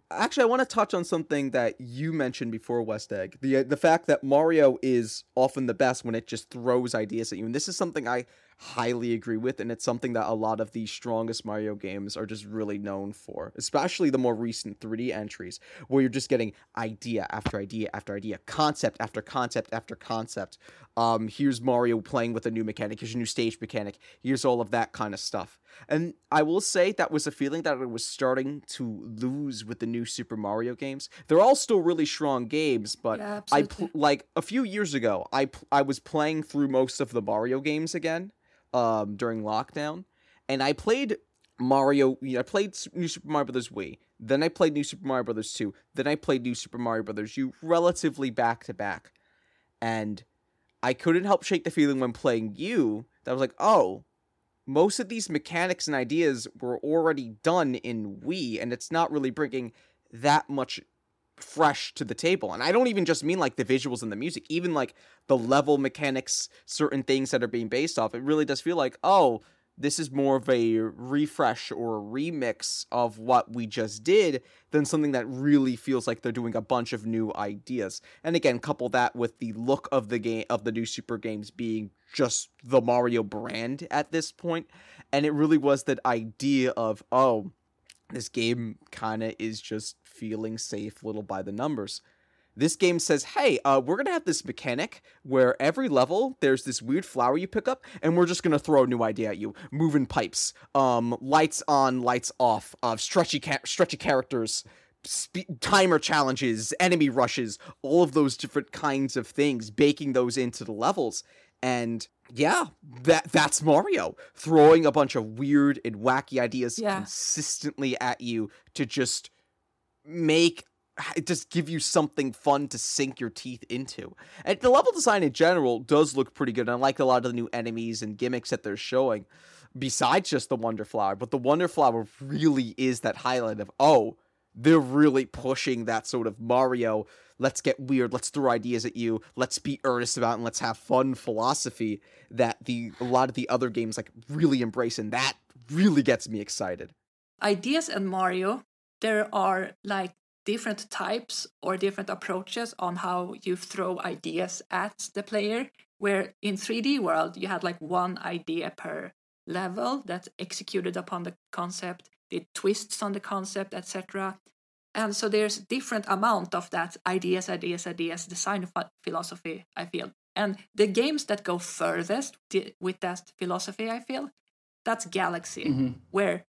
Actually, I want to touch on something that you mentioned before, West Egg. The fact that Mario is often the best when it just throws ideas at you. And this is something I highly agree with, and it's something that a lot of the strongest Mario games are just really known for. Especially the more recent 3D entries, where you're just getting idea after idea after idea, concept after concept after concept. Here's Mario playing with a new mechanic. Here's a new stage mechanic. Here's all of that kind of stuff. And I will say that was a feeling that I was starting to lose with the new Super Mario games. They're all still really strong games, but yeah, like a few years ago, I was playing through most of the Mario games again during lockdown, and I played Mario. I played New Super Mario Bros. Wii. Then I played New Super Mario Bros. 2. Then I played New Super Mario Bros. U relatively back to back, and I couldn't help shake the feeling when playing U that I was like, most of these mechanics and ideas were already done in Wii, and it's not really bringing that much fresh to the table. And I don't even just mean like the visuals and the music, even like the level mechanics, certain things that are being based off. It really does feel like, oh, this is more of a refresh or a remix of what we just did than something that really feels like they're doing a bunch of new ideas. And again, couple that with the look of the game, of the new Super games being just the Mario brand at this point. And it really was that idea of, oh, this game kind of is just feeling safe little by the numbers. This game says, hey, we're going to have this mechanic where every level there's this weird flower you pick up, and we're just going to throw a new idea at you. Moving pipes, lights on, lights off, stretchy characters, timer challenges, enemy rushes, all of those different kinds of things, baking those into the levels. And yeah, that's Mario throwing a bunch of weird and wacky ideas consistently at you to just give you something fun to sink your teeth into. And the level design in general does look pretty good. And I like a lot of the new enemies and gimmicks that they're showing besides just the Wonder Flower. But the Wonder Flower really is that highlight of, oh, they're really pushing that sort of Mario, let's get weird, let's throw ideas at you, let's be earnest about it, and let's have fun philosophy that a lot of the other games like really embrace, and that really gets me excited. Ideas and Mario, there are like different types or different approaches on how you throw ideas at the player, where in 3D World you had like one idea per level that executed upon the concept, did twists on the concept, etc. And so there's different amount of that ideas design philosophy, I feel. And the games that go furthest with that philosophy, I feel, that's Galaxy, where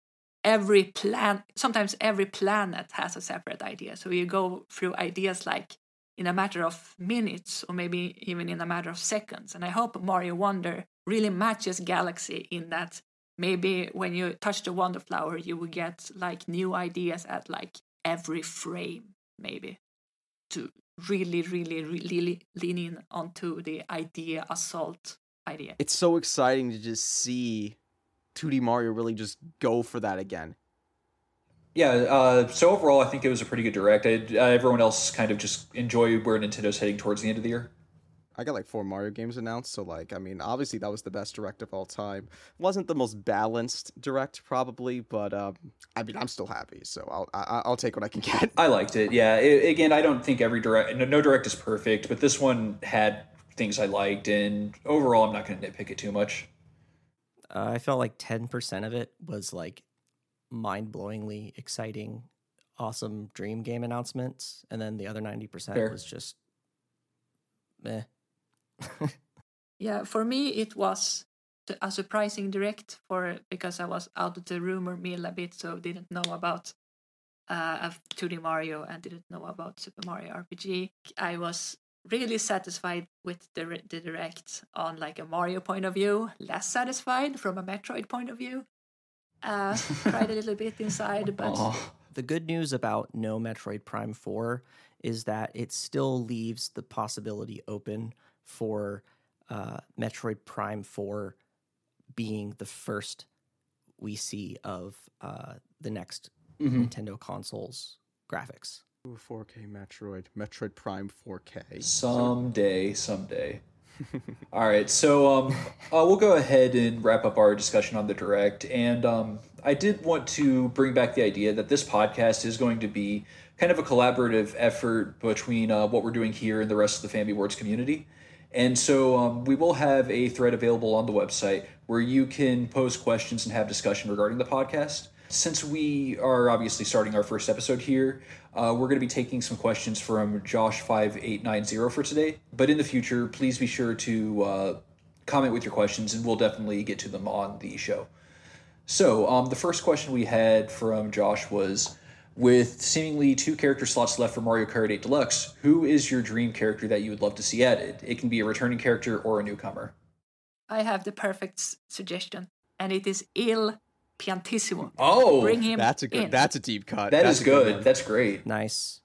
every planet has a separate idea. So you go through ideas like in a matter of minutes or maybe even in a matter of seconds. And I hope Mario Wonder really matches Galaxy in that maybe when you touch the Wonder Flower, you will get like new ideas at like every frame, maybe, to really, really, really lean in onto the idea assault idea. It's so exciting to just see 2D Mario really just go for that again. Yeah, so overall, I think it was a pretty good direct. Everyone else kind of just enjoy where Nintendo's heading towards the end of the year. I got like 4 Mario games announced, so like, I mean, obviously that was the best direct of all time. Wasn't the most balanced direct, probably, but I mean, I'm still happy, so I'll take what I can get. I liked it, yeah. Again, I don't think every direct, no direct is perfect, but this one had things I liked, and overall, I'm not going to nitpick it too much. I felt like 10% of it was like mind-blowingly exciting, awesome dream game announcements. And then the other 90% was just meh. Yeah, for me, it was a surprising direct because I was out of the rumor mill a bit, so didn't know about 2D Mario and didn't know about Super Mario RPG. I was really satisfied with the direct on like a Mario point of view, less satisfied from a Metroid point of view. Cried a little bit inside, but the good news about no Metroid Prime 4 is that it still leaves the possibility open for Metroid Prime 4 being the first we see of the next Nintendo console's graphics. 4K Metroid Prime 4K. Someday. All right, so we'll go ahead and wrap up our discussion on the direct. And I did want to bring back the idea that this podcast is going to be kind of a collaborative effort between what we're doing here and the rest of the Family Awards community. And so we will have a thread available on the website where you can post questions and have discussion regarding the podcast. Since we are obviously starting our first episode here, we're going to be taking some questions from Josh5890 for today. But in the future, please be sure to comment with your questions, and we'll definitely get to them on the show. So the first question we had from Josh was, with seemingly 2 character slots left for Mario Kart 8 Deluxe, who is your dream character that you would love to see added? It can be a returning character or a newcomer. I have the perfect suggestion, and it is Il Piantissimo. Oh, bring him. That's a deep cut. That's good. That's great. Nice.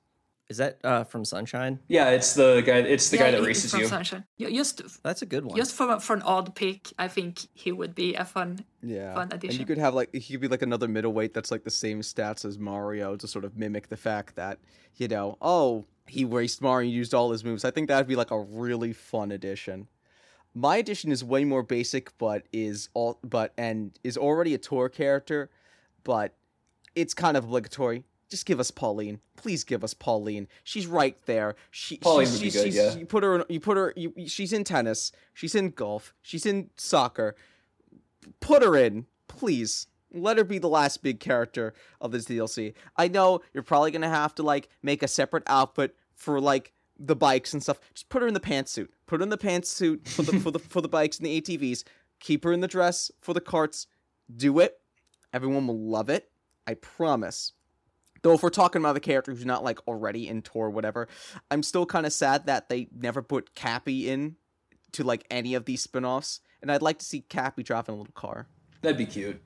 Is that from Sunshine? Yeah, it's the guy. It's the guy that races from you. Sunshine. Just that's a good one. Just for an odd pick, I think he would be a fun addition. And you could have he could be another middleweight that's the same stats as Mario to sort of mimic the fact that he raced Mario and used all his moves. I think that would be a really fun addition. My addition is way more basic, but is already a tour character, but it's kind of obligatory. Just give us Pauline. Please give us Pauline. She's right there. Pauline would be good. You put her, she's in tennis. She's in golf. She's in soccer. Put her in, please. Let her be the last big character of this DLC. I know you're probably going to have to, make a separate outfit for, the bikes and stuff. Just put her in the pantsuit. Put her in the pantsuit for the bikes and the ATVs. Keep her in the dress for the carts. Do it. Everyone will love it. I promise. Though if we're talking about the character who's not, already in tour or whatever, I'm still kind of sad that they never put Cappy in to, any of these spinoffs. And I'd like to see Cappy driving a little car. That'd be cute.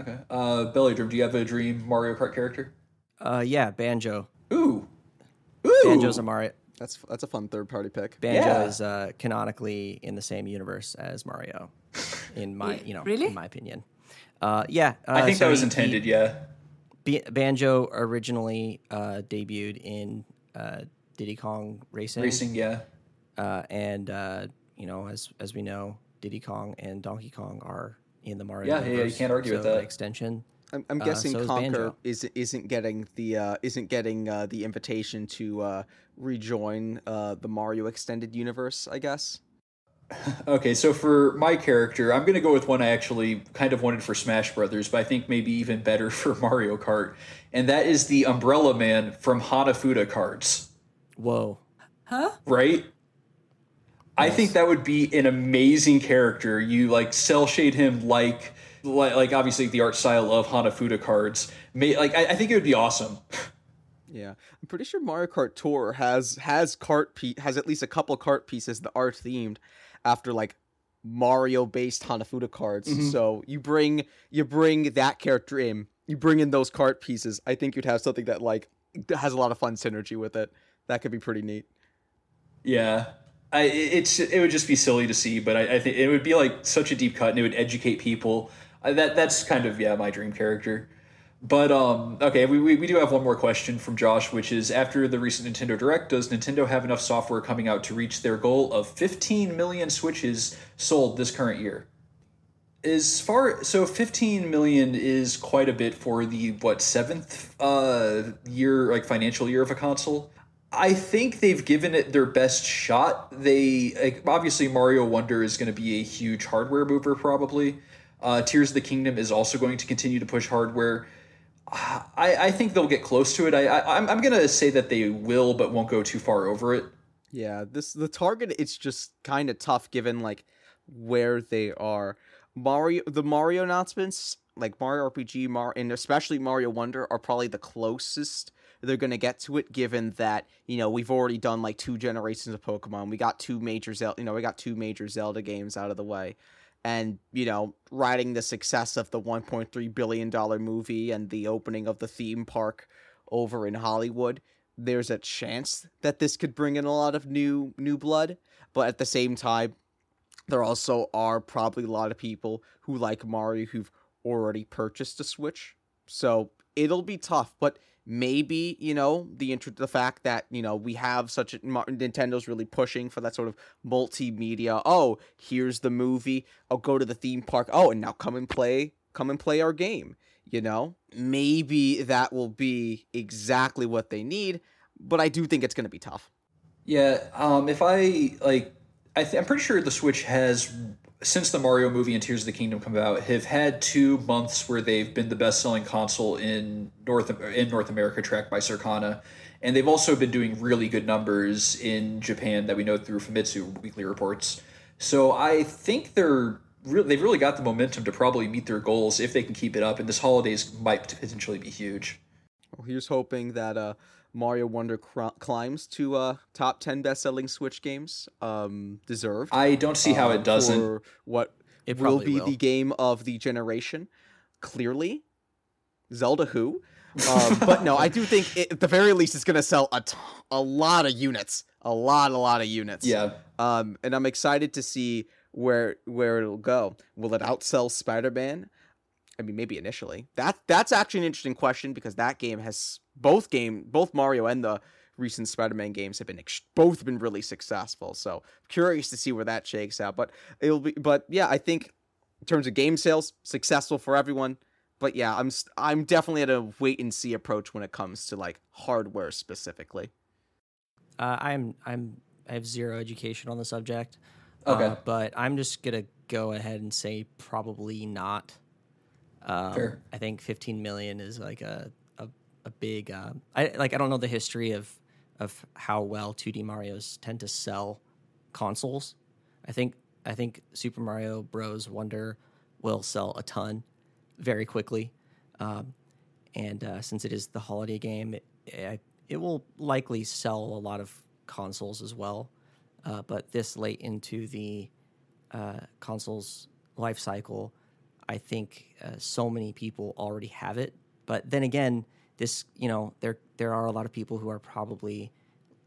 Okay. Belly Drum, do you have a dream Mario Kart character? Yeah, Banjo. Ooh! Banjo's a Mario. That's a fun third-party pick. Banjo is canonically in the same universe as Mario, in my, really? In my opinion. I think that was intended, Banjo originally debuted in Diddy Kong Racing. As we know, Diddy Kong and Donkey Kong are in the Mario universe. You can't argue with that. By extension, I'm guessing so Conker isn't getting the invitation to rejoin the Mario Extended Universe, I guess. Okay, so for my character, I'm going to go with one I actually kind of wanted for Smash Brothers, but I think maybe even better for Mario Kart, and that is the Umbrella Man from Hanafuda Cards. Whoa. Huh? Right? Nice. I think that would be an amazing character. You, cell shade him like obviously the art style of Hanafuda Cards. I think it would be awesome. Yeah, I'm pretty sure Mario Kart Tour has at least a couple kart pieces that are themed after Mario-based Hanafuda cards. Mm-hmm. So you bring that character in, you bring in those kart pieces. I think you'd have something that has a lot of fun synergy with it. That could be pretty neat. Yeah, it would just be silly to see, but I think it would be such a deep cut, and it would educate people. That's kind of my dream character. But, okay, we do have one more question from Josh, which is, after the recent Nintendo Direct, does Nintendo have enough software coming out to reach their goal of 15 million Switches sold this current year? 15 million is quite a bit for the, seventh year, financial year of a console? I think they've given it their best shot. Obviously, Mario Wonder is going to be a huge hardware mover, probably. Tears of the Kingdom is also going to continue to push hardware. I think they'll get close to it. I'm gonna say that they will, but won't go too far over it. Yeah, the target. It's just kind of tough given where they are. The Mario announcements, Mario RPG, and especially Mario Wonder, are probably the closest they're gonna get to it. Given that we've already done 2 generations of Pokemon, we got 2 major Zelda, Zelda games out of the way. And, riding the success of the $1.3 billion movie and the opening of the theme park over in Hollywood, there's a chance that this could bring in a lot of new blood. But at the same time, there also are probably a lot of people who like Mario who've already purchased a Switch. So it'll be tough, but maybe, the fact that, we have Nintendo's really pushing for that sort of multimedia. Oh, here's the movie. I'll go to the theme park. Oh, and now come and play our game. Maybe that will be exactly what they need, but I do think it's going to be tough. Yeah. If I'm pretty sure the Switch has, since the Mario movie and Tears of the Kingdom come out, have had 2 months where they've been the best-selling console in North America, tracked by Circana. And they've also been doing really good numbers in Japan that we know through Famitsu weekly reports. So I think they've really got the momentum to probably meet their goals if they can keep it up, and this holidays might potentially be huge. Well, here's hoping that Mario Wonder climbs to top 10 best-selling Switch games, deserved. I don't see how it doesn't. For what it will be the game of the generation, clearly. Zelda who? But no, I do think it, at the very least it's going to sell a lot of units. A lot of units. Yeah. And I'm excited to see where it'll go. Will it outsell Spider-Man? I mean, maybe initially. That's actually an interesting question, because that game has both Mario and the recent Spider-Man games have both been really successful. So curious to see where that shakes out. But yeah, I think in terms of game sales, successful for everyone. But yeah, I'm definitely at a wait and see approach when it comes to like hardware specifically. I have zero education on the subject. Okay, but I'm just gonna go ahead and say probably not. Sure. I think 15 million is like a big. I don't know the history of how well 2D Mario's tend to sell consoles. I think Super Mario Bros. Wonder will sell a ton very quickly, and since it is the holiday game, it will likely sell a lot of consoles as well. But this late into the console's life cycle, I think so many people already have it. But then again, this, you know, there are a lot of people who are probably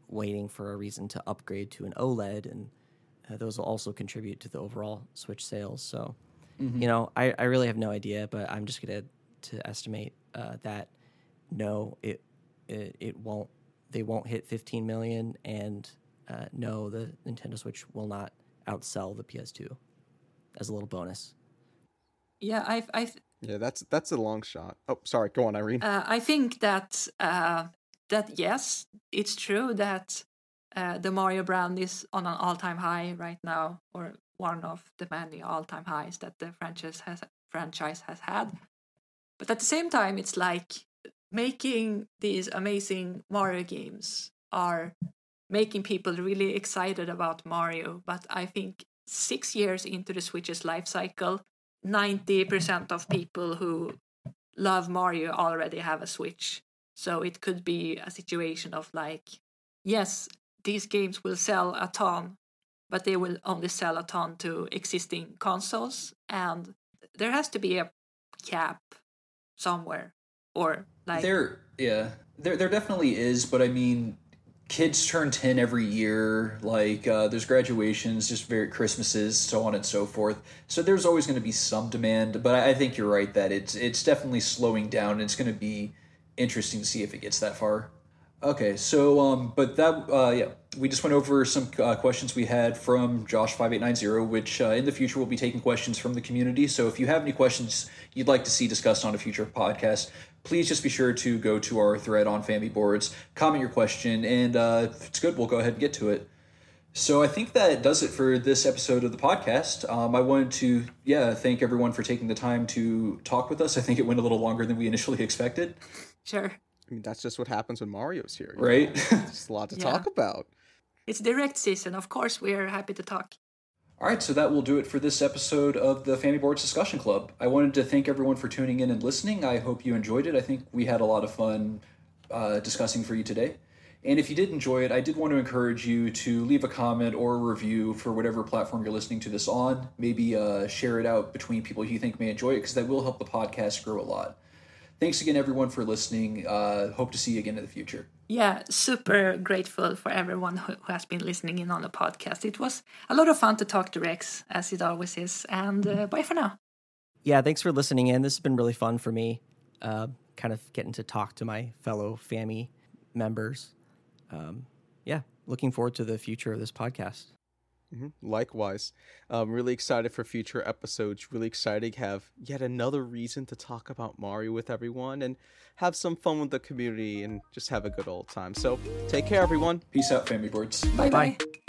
waiting for a reason to upgrade to an OLED, and those will also contribute to the overall Switch sales. So, mm-hmm. You know, I really have no idea, but I'm just going to estimate that no, it won't. They won't hit 15 million, and no, the Nintendo Switch will not outsell the PS2. As a little bonus. Yeah, that's a long shot. Oh, sorry. Go on, Irene. I think that yes, it's true that the Mario brand is on an all-time high right now, or one of the many all-time highs that the franchise has had. But at the same time, it's like, making these amazing Mario games are making people really excited about Mario, but I think 6 years into the Switch's life cycle, 90% of people who love Mario already have a Switch. So it could be a situation of like, yes, these games will sell a ton, but they will only sell a ton to existing consoles, and there has to be a cap somewhere. Or like there definitely is, but I mean, kids turn 10 every year. Like there's graduations, just very Christmases, so on and so forth. So there's always going to be some demand, but I think you're right that it's definitely slowing down. And it's going to be interesting to see if it gets that far. Okay, so but that we just went over some questions we had from Josh5890, which in the future will be taking questions from the community. So if you have any questions you'd like to see discussed on a future podcast, please just be sure to go to our thread on Family Boards, comment your question, and if it's good, we'll go ahead and get to it. So I think that does it for this episode of the podcast. I wanted to thank everyone for taking the time to talk with us. I think it went a little longer than we initially expected. Sure. I mean, that's just what happens when Mario's here. Right. There's a lot to talk about. It's direct season. Of course, we're happy to talk. All right, so that will do it for this episode of the Family Boards Discussion Club. I wanted to thank everyone for tuning in and listening. I hope you enjoyed it. I think we had a lot of fun discussing for you today. And if you did enjoy it, I did want to encourage you to leave a comment or a review for whatever platform you're listening to this on. Maybe share it out between people you think may enjoy it, because that will help the podcast grow a lot. Thanks again, everyone, for listening. Hope to see you again in the future. Yeah, super grateful for everyone who has been listening in on the podcast. It was a lot of fun to talk to Rex, as it always is. And bye for now. Yeah, thanks for listening in. This has been really fun for me, kind of getting to talk to my fellow FAMI members. Looking forward to the future of this podcast. Mm-hmm. Likewise, I'm really excited for future episodes. Really excited to have yet another reason to talk about Mario with everyone and have some fun with the community and just have a good old time. So take care, everyone. Peace out, Family Boards. Bye-bye.